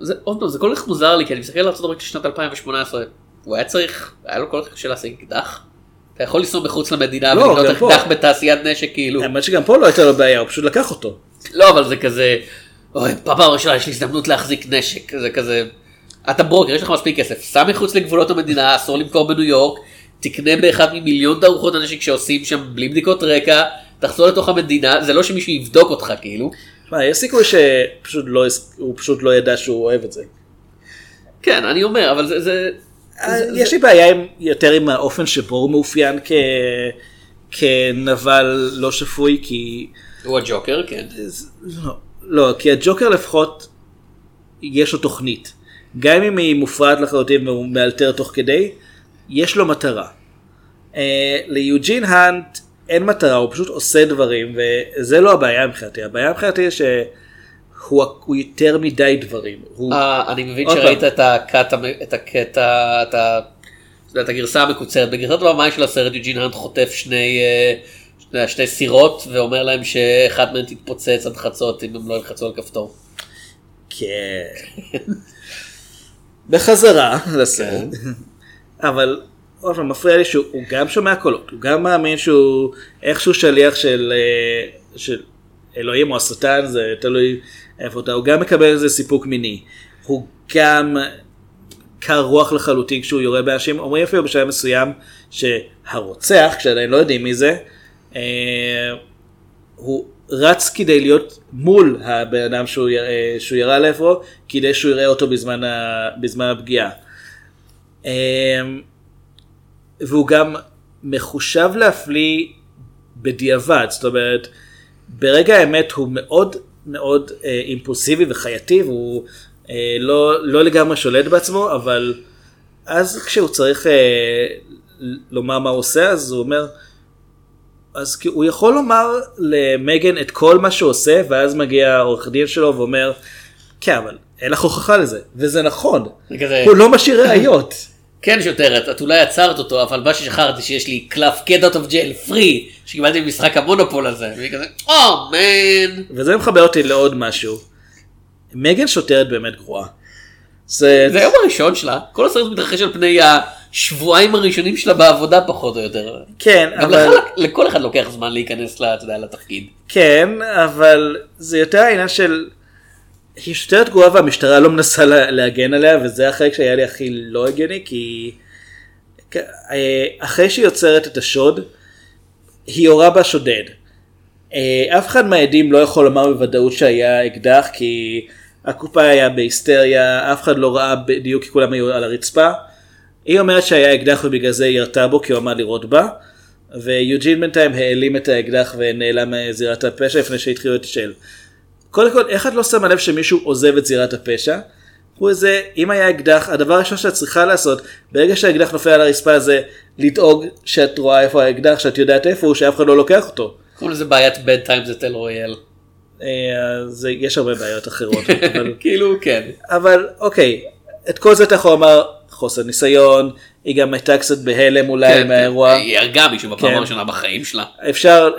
זה עוד פעם, זה כל כך מוזר לי, כי אני מסתכל על ארצות הברית לשנת אלפיים ושמונה עשרה, הוא היה צריך, היה לו כל כך קשה להשיג אקדח. אתה יכול לנסוע מחוץ למדינה ולקנות אקדח בתעשיית נשק, כאילו. האמת שגם פה לא הייתה לו בעיה, הוא פשוט לקח אותו. לא, אבל זה כזה, אוי, פעם ראשונה יש לי הזדמנות להחזיק נשק, זה כזה, אתה ברוקר, יש לך מספיק כסף, שם מחוץ לגבולות המדינה, אסור למכור בניו יורק, תקנה באחד ממיליון תערוכות הנשק שעושים שם בלי בדיקות רקע, תחזור לתוך המדינה, זה לא שמישהו יבדוק אותך, כאילו. מה, יש סיכוי שהוא פשוט לא ידע שהוא אוהב את זה. כן, אני אומר, אבל זה... יש לי בעיה יותר עם האופן שבו הוא מאופיין כנבל לא שפוי, כי... הוא הג'וקר, כן. לא, כי הג'וקר לפחות יש לו תוכנית. גם אם היא מופרעת לחלוטין והוא מאלתר תוך כדי, יש לו מטרה. ליוג'ין האנט אין מטרה, הוא פשוט עושה דברים, וזה לא הבעיה מבחינתי. הבעיה מבחינתי היא שהוא יותר מדי דברים. אני מבין שראית את הקטע, את הגרסה המקוצרת. בגרסת הבמה של הסרט, יוג'ין האנט חוטף שני סירות, ואומר להם שאחת מהן תתפוצץ עד חצות, אם הם לא ילחצו על כפתור. כן. בחזרה לסרט. אבל... אופן, מפריע לי שהוא גם שומע קולות, הוא גם מאמין שהוא איכשהו שליח של, של אלוהים או השטן, זה תלוי איפה אותה, הוא גם מקבל איזה סיפוק מיני, הוא גם קר רוח לחלוטין כשהוא יורה באנשים, אומרים אפילו בשלב מסוים שהרוצח, כשעדיין לא יודעים מי זה, הוא רץ כדי להיות מול הבן אדם שהוא, שהוא ירה לעברו, כדי שהוא יראה אותו בזמן, ה, בזמן הפגיעה. והוא גם מחושב להפליא בדיעבד, זאת אומרת, ברגע האמת הוא מאוד מאוד אה, אימפולסיבי וחייתי, והוא אה, לא, לא לגמרי שולט בעצמו, אבל אז כשהוא צריך אה, לומר מה הוא עושה, אז הוא אומר, אז כי הוא יכול לומר למגן את כל מה שהוא עושה, ואז מגיע עורך דין שלו ואומר, כן, אבל אין לך הוכחה לזה, וזה נכון, הוא לא משאיר ראיות. כן שוטרת, את אולי עצרת אותו, אבל מה ששכרתי שיש לי קלף get out of jail free, שקיבלתי במשחק המונופול הזה, והיא כזה, oh man. וזה מחבר אותי לעוד משהו. מגן שוטרת באמת גרועה. זה היום הראשון שלה, כל הסרט מתרחש על פני השבועיים הראשונים שלה בעבודה פחות או יותר. כן, אבל... לכל אחד לוקח זמן להיכנס לתפקיד. כן, אבל זה יותר העניין של... היא שותרת גרועה והמשטרה לא מנסה להגן עליה, וזה החלק שהיה לי הכי לא הגיוני, כי אחרי שהיא יוצרת את השוד, היא יורה בה שודד. אף אחד מהעדים לא יכול לומר בוודאות שהיה אקדח, כי הקופה היה בהיסטריה, אף אחד לא ראה בדיוק כי כולם היו על הרצפה. היא אומרת שהיה אקדח ובגלל זה היא ירתה בו כי הוא עמד לראות בה, ויוג'ין בינתיים העלים את האקדח ונעלה מזירת הפשע לפני שהתחילו את השאל. קודם כל, איך את לא שמה לב שמישהו עוזב את זירת הפשע? הוא איזה, אם היה אקדח, הדבר הראשון שאת צריכה לעשות, ברגע שהאקדח נופל על הרצפה זה לדאוג שאת רואה איפה האקדח, שאת יודעת איפה הוא, שאף אחד לא לוקח אותו. כל איזה בעיית bad times at El Royale. יש הרבה בעיות אחרות. כאילו, כן. אבל, אוקיי, את כל זה תכף הוא אמר, חוסר ניסיון, היא גם הייתה קצת בהלם אולי מהאירוע. היא הרגה מישהו בפעם הראשונה בחיים שלה.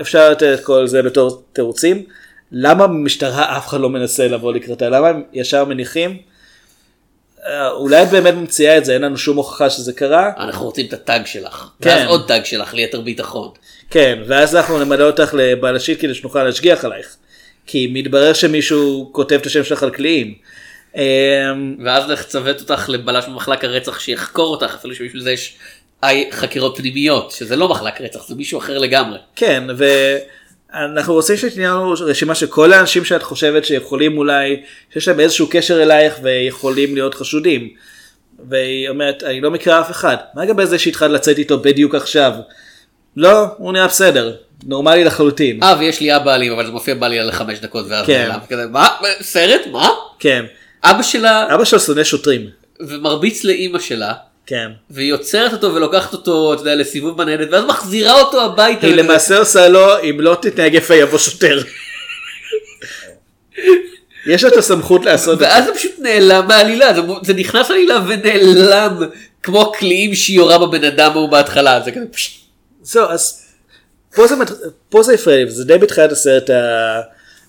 אפשר לתת את כל זה בתור תירוצים. למה משטרה אף אחד לא מנסה לבוא לקראתה? למה הם ישר מניחים? אולי את באמת ממציאה את זה, אין לנו שום הוכחה שזה קרה. אנחנו רוצים את הטאג שלך, ואז עוד טאג שלך ליתר ביטחון. כן, ואז אנחנו נמלא אותך לבלשית כדי שנוכל להשגיח עלייך, כי מתברר שמישהו כותב את השם שלך על קליעים. ואז נחצוות אותך לבלש במחלק הרצח שיחקור אותך, אפילו שמישהו זה יש חקירות פנימיות, שזה לא מחלק רצח, זה מישהו אחר לגמרי. כן, ו... אנחנו רוצים שתניע לנו רשימה שכל האנשים שאת חושבת שיכולים אולי, שיש להם איזשהו קשר אלייך ויכולים להיות חשודים. והיא אומרת, אני לא מכירה אף אחד. מה גם בזה שהתחלת לצאת איתו בדיוק עכשיו? לא, הוא נראה בסדר. נורמלי לחלוטין. אה, ויש לי אבא עלים, אבל זה מופיע בעלי על חמש דקות ואז נעלם. כן. מה? סרט? מה? כן. אבא שלה... אבא שלה שונא שוטרים. ומרביץ לאימא שלה. כן. והיא יוצרת אותו ולוקחת אותו, אתה יודע, לסיבוב בנהנת, ואז מחזירה אותו הביתה. היא למעשה עושה לו, אם לא תתנהג יפה יבוא שוטר. יש לה את הסמכות לעשות. ואז זה פשוט נעלם מהעלילה, זה נכנס לעלילה ונעלם, כמו קליעים שהיא יורה בבן אדם הוא בהתחלה. זה כזה פשוט. זהו, אז פה זה יפרע, זה די בתחילת הסרט,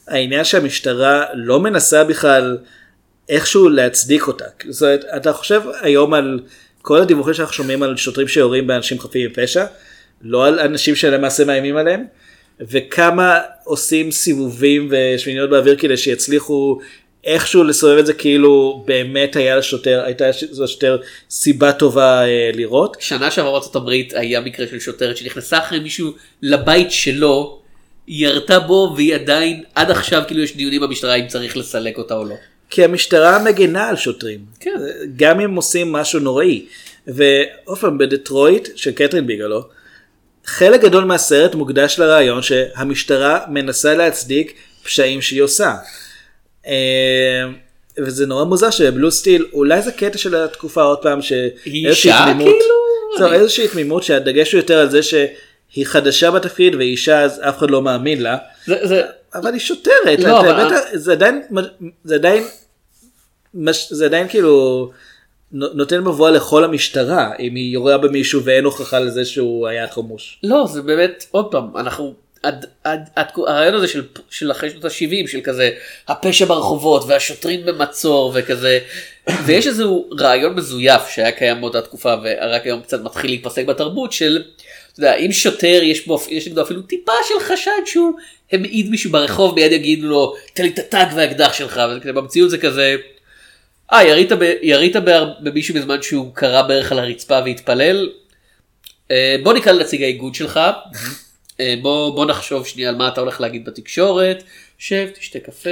העניין שהמשטרה לא מנסה בכלל איכשהו להצדיק אותה. זאת אומרת, אתה חושב היום על... כל הדיווחים שאנחנו שומעים על שוטרים שיורים באנשים חפים מפשע, לא על אנשים שלמעשה מאיימים עליהם, וכמה עושים סיבובים ושמיניות באוויר כדי שיצליחו איכשהו לסובב את זה, כאילו באמת היה לשוטר, הייתה לשוטר סיבה טובה לראות. שנה שעברה בארצות הברית היה מקרה של שוטרת שנכנסה אחרי מישהו לבית שלו, היא ירתה בו והיא עדיין, עד עכשיו כאילו יש דיונים במשטרה אם צריך לסלק אותה או לא. כי המשטרה מגינה על שוטרים. כן. גם אם עושים משהו נוראי. ואופן, בדטרויט של קטרין ביגלו, חלק גדול מהסרט מוקדש לרעיון שהמשטרה מנסה להצדיק פשעים שהיא עושה. וזה נורא מוזר שבלו סטיל, אולי זה קטע של התקופה עוד פעם, היא אישה כאילו? איזושהי תמימות שהדגש הוא יותר על זה שהיא חדשה בתפקיד והיא אישה אז אף אחד לא מאמין לה. זה... זה... אבל היא שוטרת, לא, אבל... באמת, זה עדיין, זה עדיין, זה עדיין כאילו נותן מבואה לכל המשטרה, אם היא יורה במישהו ואין הוכחה לזה שהוא היה חמוש. לא, זה באמת, עוד פעם, אנחנו, עד, עד, עד, הרעיון הזה של, של אחרי שנות ה-שבעים, של כזה הפשע ברחובות והשוטרים במצור וכזה, ויש איזשהו רעיון מזויף שהיה קיים באותה תקופה, ורק היום קצת מתחיל להיפסק בתרבות של... אתה יודע, אם שוטר יש בו, יש נגדו אפילו טיפה של חשד שהוא המעיד מישהו ברחוב, מיד יגידו לו, תן לי את הטאג והאקדח שלך, ובמציאות זה כזה, אה, ירית, ב, ירית במישהו בזמן שהוא קרא בערך על הרצפה והתפלל, אה, בוא נקרא לנציג האיגוד שלך, אה, בוא, בוא נחשוב שנייה על מה אתה הולך להגיד בתקשורת, שב, תשתה קפה.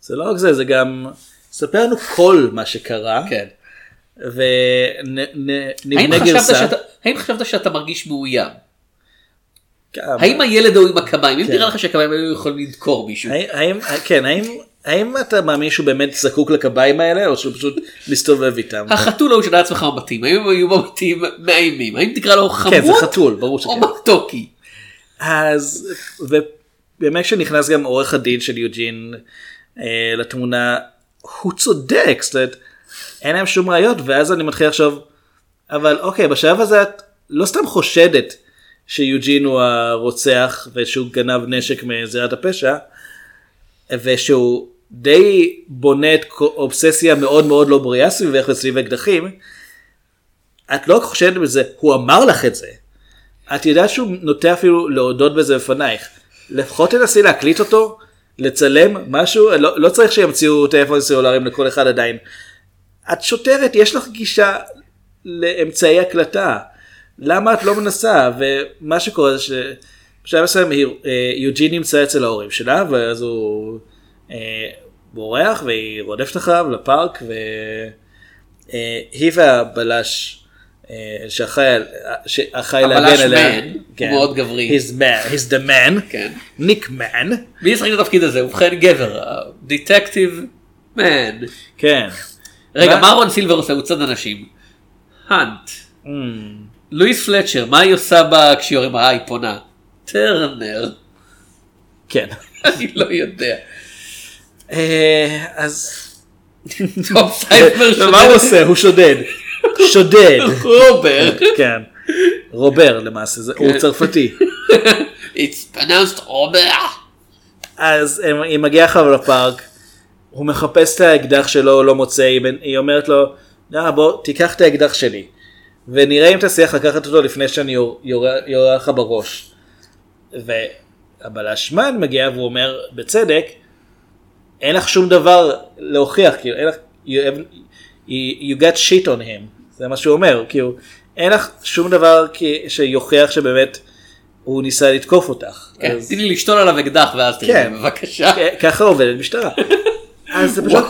זה לא רק זה, זה גם, ספר לנו כל מה שקרה. כן. ונבנה גרסה. האם חשבת שאתה מרגיש מאוים? האם הילד הוא עם הקמיים? אם תראה לך שהקמיים האלה יכולים לדקור מישהו? כן, האם אתה מאמין שהוא באמת זקוק לקביים האלה או שהוא פשוט מסתובב איתם? החתול הוא שדע עצמך מבטים, האם היו מבטים מאיימים? האם תקרא לו חמות או מתוקי? אז באמת שנכנס גם עורך הדין של יוג'ין לתמונה, הוא צודק, זאת אומרת אין להם שום ראיות, ואז אני מתחיל לחשוב, אבל אוקיי, בשלב הזה את לא סתם חושדת שיוג'ין הוא הרוצח, ושהוא גנב נשק מזירת הפשע, ושהוא די בונה את אובססיה מאוד מאוד לא בריאה סביבך וסביב אקדחים, את לא חושדת בזה, הוא אמר לך את זה. את יודעת שהוא נוטה אפילו להודות בזה בפנייך. לפחות תנסי להקליט אותו, לצלם משהו, לא, לא צריך שימציאו טלפון סלולריים לכל אחד עדיין. את שוטרת, יש לך גישה לאמצעי הקלטה. למה את לא מנסה? ומה שקורה זה ש... בשלב מסוים יוג'ין נמצא אצל ההורים שלה, ואז הוא בורח, והיא רודפת אחריו לפארק, והיא והבלש שאחראי להגן עליה. הבלש מן, הוא מאוד גברי. He's the man, Nick Man. מי ישחק את התפקיד הזה? ובכן גבר, דטקטיב מן. כן. רגע, מה רון סילבר עושה? הוא צד אנשים. האנט. לואיס פלצ'ר, מה היא עושה בה כשיורים האייפונה? טרנר. כן. אני לא יודע. אז... טוב, סייפר שודד. מה הוא עושה? הוא שודד. שודד. רובר. כן. רובר למעשה, הוא צרפתי. It's pronounced רובר. אז היא מגיעה אחריו לפארק, הוא מחפש את האקדח שלו, הוא לא מוצא, היא אומרת לו, בוא, תיקח את האקדח שלי. ונראה אם תצליח לקחת אותו לפני שאני יורה לך בראש. והבלשמן מגיע והוא אומר בצדק, אין לך שום דבר להוכיח, כאילו, אין לך, you, you got shit on him, זה מה שהוא אומר, כאילו, אין לך שום דבר שיוכיח שבאמת הוא ניסה לתקוף אותך. כן, אז... תראי לי לשתול עליו אקדח ואז תראי, כן, בבקשה. ככה עובדת משטרה. אז, פשוט,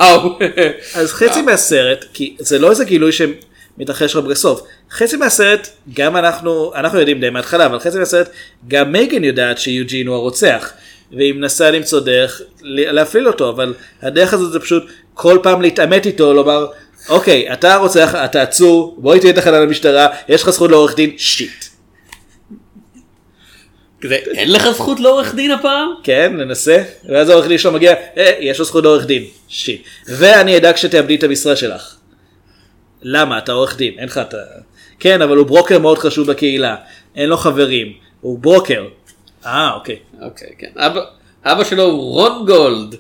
אז חצי מהסרט, כי זה לא איזה גילוי שהם, מתרחש רב בסוף. חצי מהסרט, גם אנחנו, אנחנו יודעים די מההתחלה, אבל חצי מהסרט, גם מייגן יודעת שיוג'ין הוא הרוצח, והיא מנסה למצוא דרך להפעיל אותו, אבל הדרך הזאת זה פשוט כל פעם להתעמת איתו, לומר, אוקיי, אתה הרוצח, אתה עצור, בואי תהיה תחנה למשטרה, יש לך זכות לעורך דין, שיט. כזה, אין לך זכות לעורך דין הפעם? כן, ננסה, ואז העורך דין שלו מגיע, אה, יש לו זכות לעורך דין, שיט. ואני אדאג שתאבדי את המשרה שלך. למה? אתה עורך דין, אין לך אתה... כן, אבל הוא ברוקר מאוד חשוב בקהילה, אין לו חברים, הוא ברוקר. אה, אוקיי. אוקיי, כן. אבא, אבא שלו הוא רון גולד.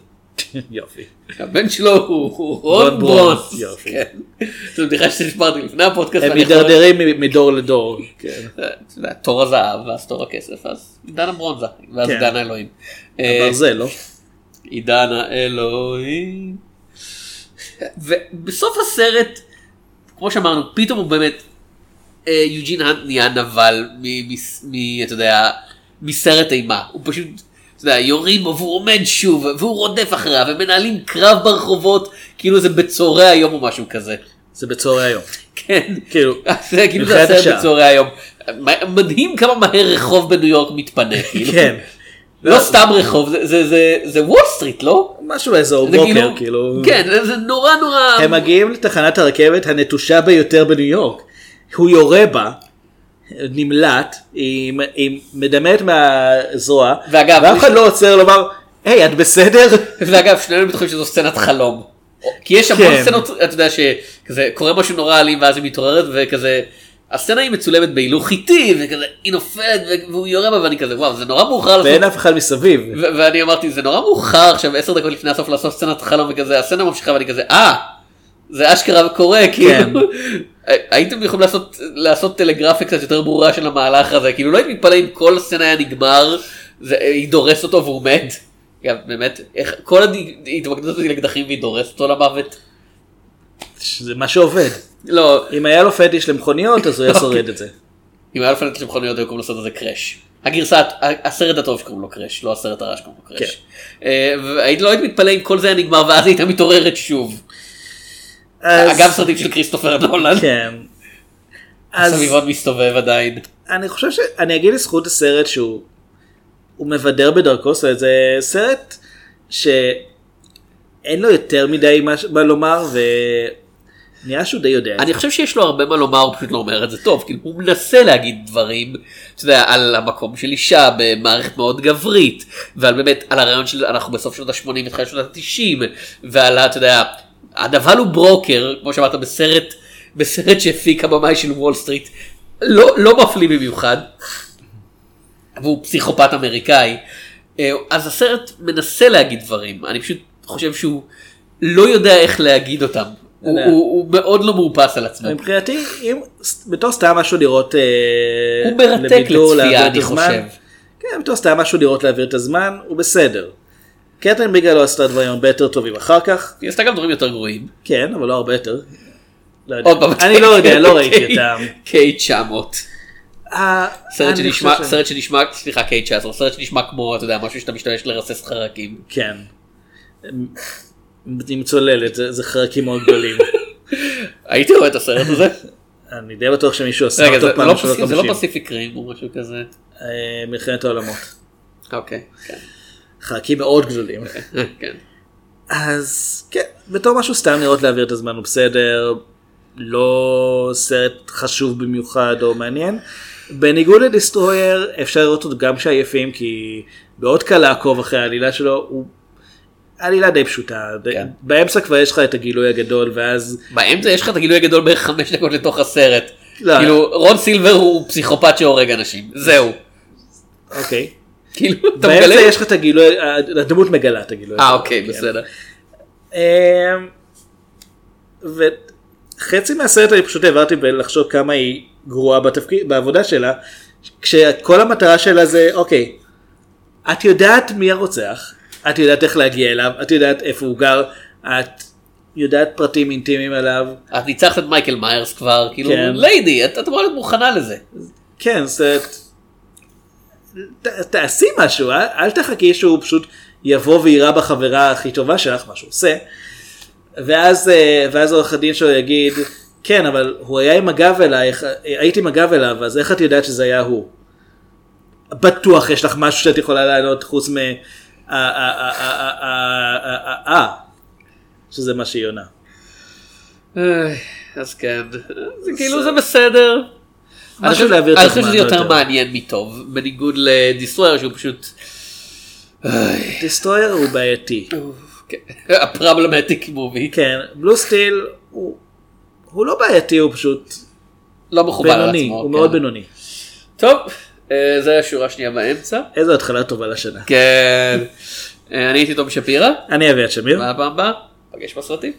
יופי. הבן שלו הוא, הוא רון ברוס. יופי. כן. זו בדיחה שתשמרתי לפני הפודקאסט. הם מדרדרים מדור לדור. כן. תור הזהב, ואז תור הכסף, אז עידן הברונזה, ואז עידן האלוהים. אבל זה, לא? עידן האלוהים. ובסוף הסרט... כמו שאמרנו, פתאום הוא באמת, יוג'ין האנט נהיה נבל מסרט אימה. הוא פשוט, אתה יודע, יורים בו והוא עומד שוב, והוא רודף אחריו, ומנהלים קרב ברחובות, כאילו זה בצהרי היום או משהו כזה. זה בצהרי היום. כן. כאילו, זה כאילו זה הסרט בצהרי היום. מדהים כמה מהר רחוב בניו יורק מתפנה, כאילו. כן. לא סתם רחוב, זה וול סטריט, לא? משהו באזור בוקר, כאילו. כן, זה נורא נורא... הם מגיעים לתחנת הרכבת הנטושה ביותר בניו יורק. הוא יורה בה, נמלט, היא מדממת מהזרוע, ואף אחד לא עוצר לומר, היי, את בסדר? ואגב, שנינו בטוחים שזו סצנת חלום. כי יש המון סצנות, אתה יודע, שקורה משהו נורא אלים, ואז היא מתעוררת, וכזה... הסצנה היא מצולמת בהילוך איטי, וכזה, היא נופלת, והוא יורה בה, ואני כזה, וואו, זה נורא מאוחר. ואין אף אחד מסביב. ואני אמרתי, זה נורא מאוחר, עכשיו עשר דקות לפני הסוף, לעשות סצנת חלום וכזה, הסצנה ממשיכה, ואני כזה, אה, זה אשכרה קורה, כאילו. הייתם יכולים לעשות טלגרפיה קצת יותר ברורה של המהלך הזה, כאילו לא הייתי מתפלא אם כל הסצנה היה נגמר, היא דורסת אותו והוא מת. גם, באמת, כל התמקדת אותי לקדחים והיא דורסת אותו למוות. זה מה שעובד. לא. אם היה לו פטיש למכוניות, אז הוא היה שורד את זה. אם היה לו פטיש למכוניות, היו קוראים לעשות את זה קרש. הגרסה, הסרט הטוב שקוראים לו קרש, לא הסרט הרע שקוראים לו קרש. לא הייתי מתפלא אם כל זה היה נגמר, ואז הייתה מתעוררת שוב. אגב, סרטים של קריסטופר נולן. כן. הסביבון מסתובב עדיין. אני חושב ש... אני אגיד לזכות הסרט שהוא... הוא מבדר בדרכו, זאת אומרת, זה סרט ש... אין לו יותר מדי מה לומר, ונראה שהוא די יודע. אני חושב שיש לו הרבה מה לומר, הוא פשוט לא אומר את זה טוב, כי הוא מנסה להגיד דברים, אתה יודע, על המקום של אישה, במערכת מאוד גברית, ועל באמת, על הרעיון של, אנחנו בסוף שנות ה-שמונים, התחילת שנות ה-תשעים, ועל, אתה יודע, הדבר הוא ברוקר, כמו שאמרת, בסרט, בסרט שהפיק הבמאי של וול סטריט, לא, לא מפליא במיוחד, והוא פסיכופת אמריקאי, אז הסרט מנסה להגיד דברים, אני פשוט, חושב שהוא לא יודע איך להגיד אותם. הוא מאוד לא מאופס על עצמו. מבחינתי, בתור סתם משהו לראות... הוא מרתק לצפייה, אני חושב. כן, בתור סתם משהו לראות להעביר את הזמן, הוא בסדר. קטרין ביגלו לא עשתה דברים הרבה יותר טובים אחר כך. היא עשתה גם דברים יותר גרועים. כן, אבל לא הרבה יותר. אני לא יודע, לא ראיתי אותם. קיי תשע מאות. סרט שנשמע, סליחה, קיי תשע עשרה, סרט שנשמע כמו, אתה יודע, משהו שאתה משתמש לרסס חרקים. כן. עם צוללת, זה חרקים מאוד גדולים. הייתי רואה את הסרט הזה? אני די בטוח שמישהו עשה אותו פעם שלוש חמישים. זה לא פסיפיק רים או משהו כזה? מלחמת העולמות. אוקיי, כן. חרקים מאוד גדולים. כן. אז כן, בתור משהו סתם נראות להעביר את הזמן ובסדר, לא סרט חשוב במיוחד או מעניין. בניגוד לדיסטרוייר אפשר לראות אותו גם שעייפים, כי בעוד קל לעקוב אחרי העלילה שלו, הוא עלילה די פשוטה. כן. באמצע כבר יש לך את הגילוי הגדול, ואז... באמצע יש לך את הגילוי הגדול בערך חמש דקות לתוך הסרט. לא. כאילו, רון סילבר הוא פסיכופת שהורג אנשים. זהו. אוקיי. Okay. באמצע יש לך את הגילוי, הדמות מגלה את הגילוי. אה, אוקיי, בסדר. וחצי מהסרט אני פשוט העברתי בלחשוב כמה היא גרועה בעבודה שלה, כשכל המטרה שלה זה, אוקיי, את יודעת מי הרוצח, את יודעת איך להגיע אליו, את יודעת איפה הוא גר, את יודעת פרטים אינטימיים עליו. את ניצחת את מייקל מיירס כבר, כאילו, ליידי, את אמורה להיות מוכנה לזה. כן, סרט... ת, תעשי משהו, אל, אל תחכי שהוא פשוט יבוא ויראה בחברה הכי טובה שלך מה שהוא עושה, ואז, ואז עורך הדין שלו יגיד, כן, אבל הוא היה עם הגב אלייך, הייתי עם הגב אליו, אז איך את יודעת שזה היה הוא? בטוח יש לך משהו שאת יכולה לענות חוץ מ... שזה מה שהיא עונה. אז כן, זה כאילו זה בסדר. אני חושב שזה יותר מעניין מטוב, בניגוד לדיסטרוייר שהוא פשוט... דיסטרוייר הוא בעייתי. הפרבלמטיק מובי. כן, בלו סטיל הוא לא בעייתי, הוא פשוט... לא מחובר על עצמו. הוא מאוד בינוני. טוב, זה השורה שנייה באמצע. איזו התחלה טובה לשנה. כן. אני הייתי תום שפירה. אני אביעד שמיר. והפעם הבאה, פגש בסרטים.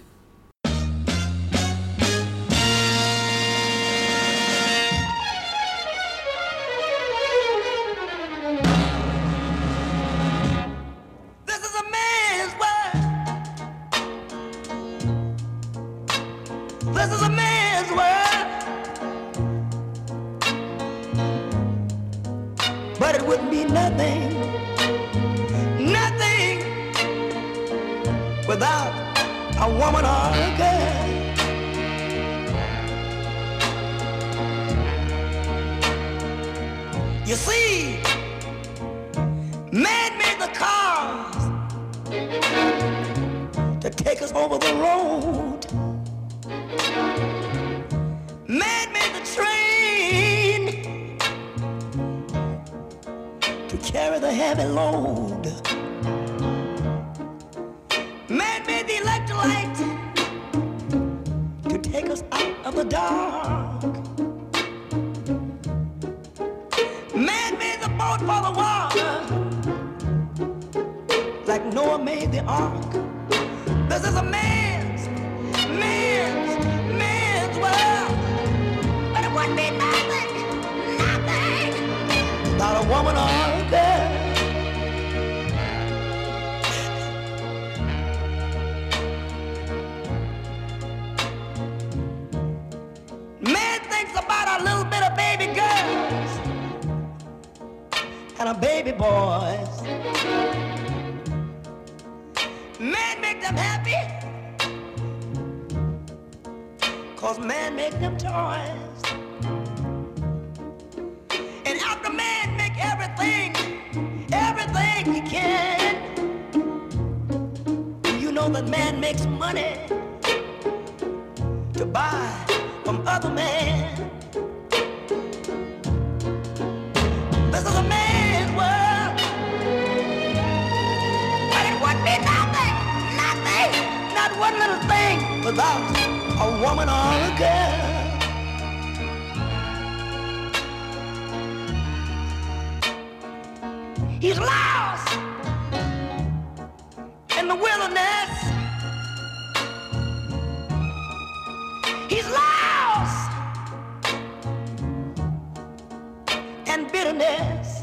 And bitterness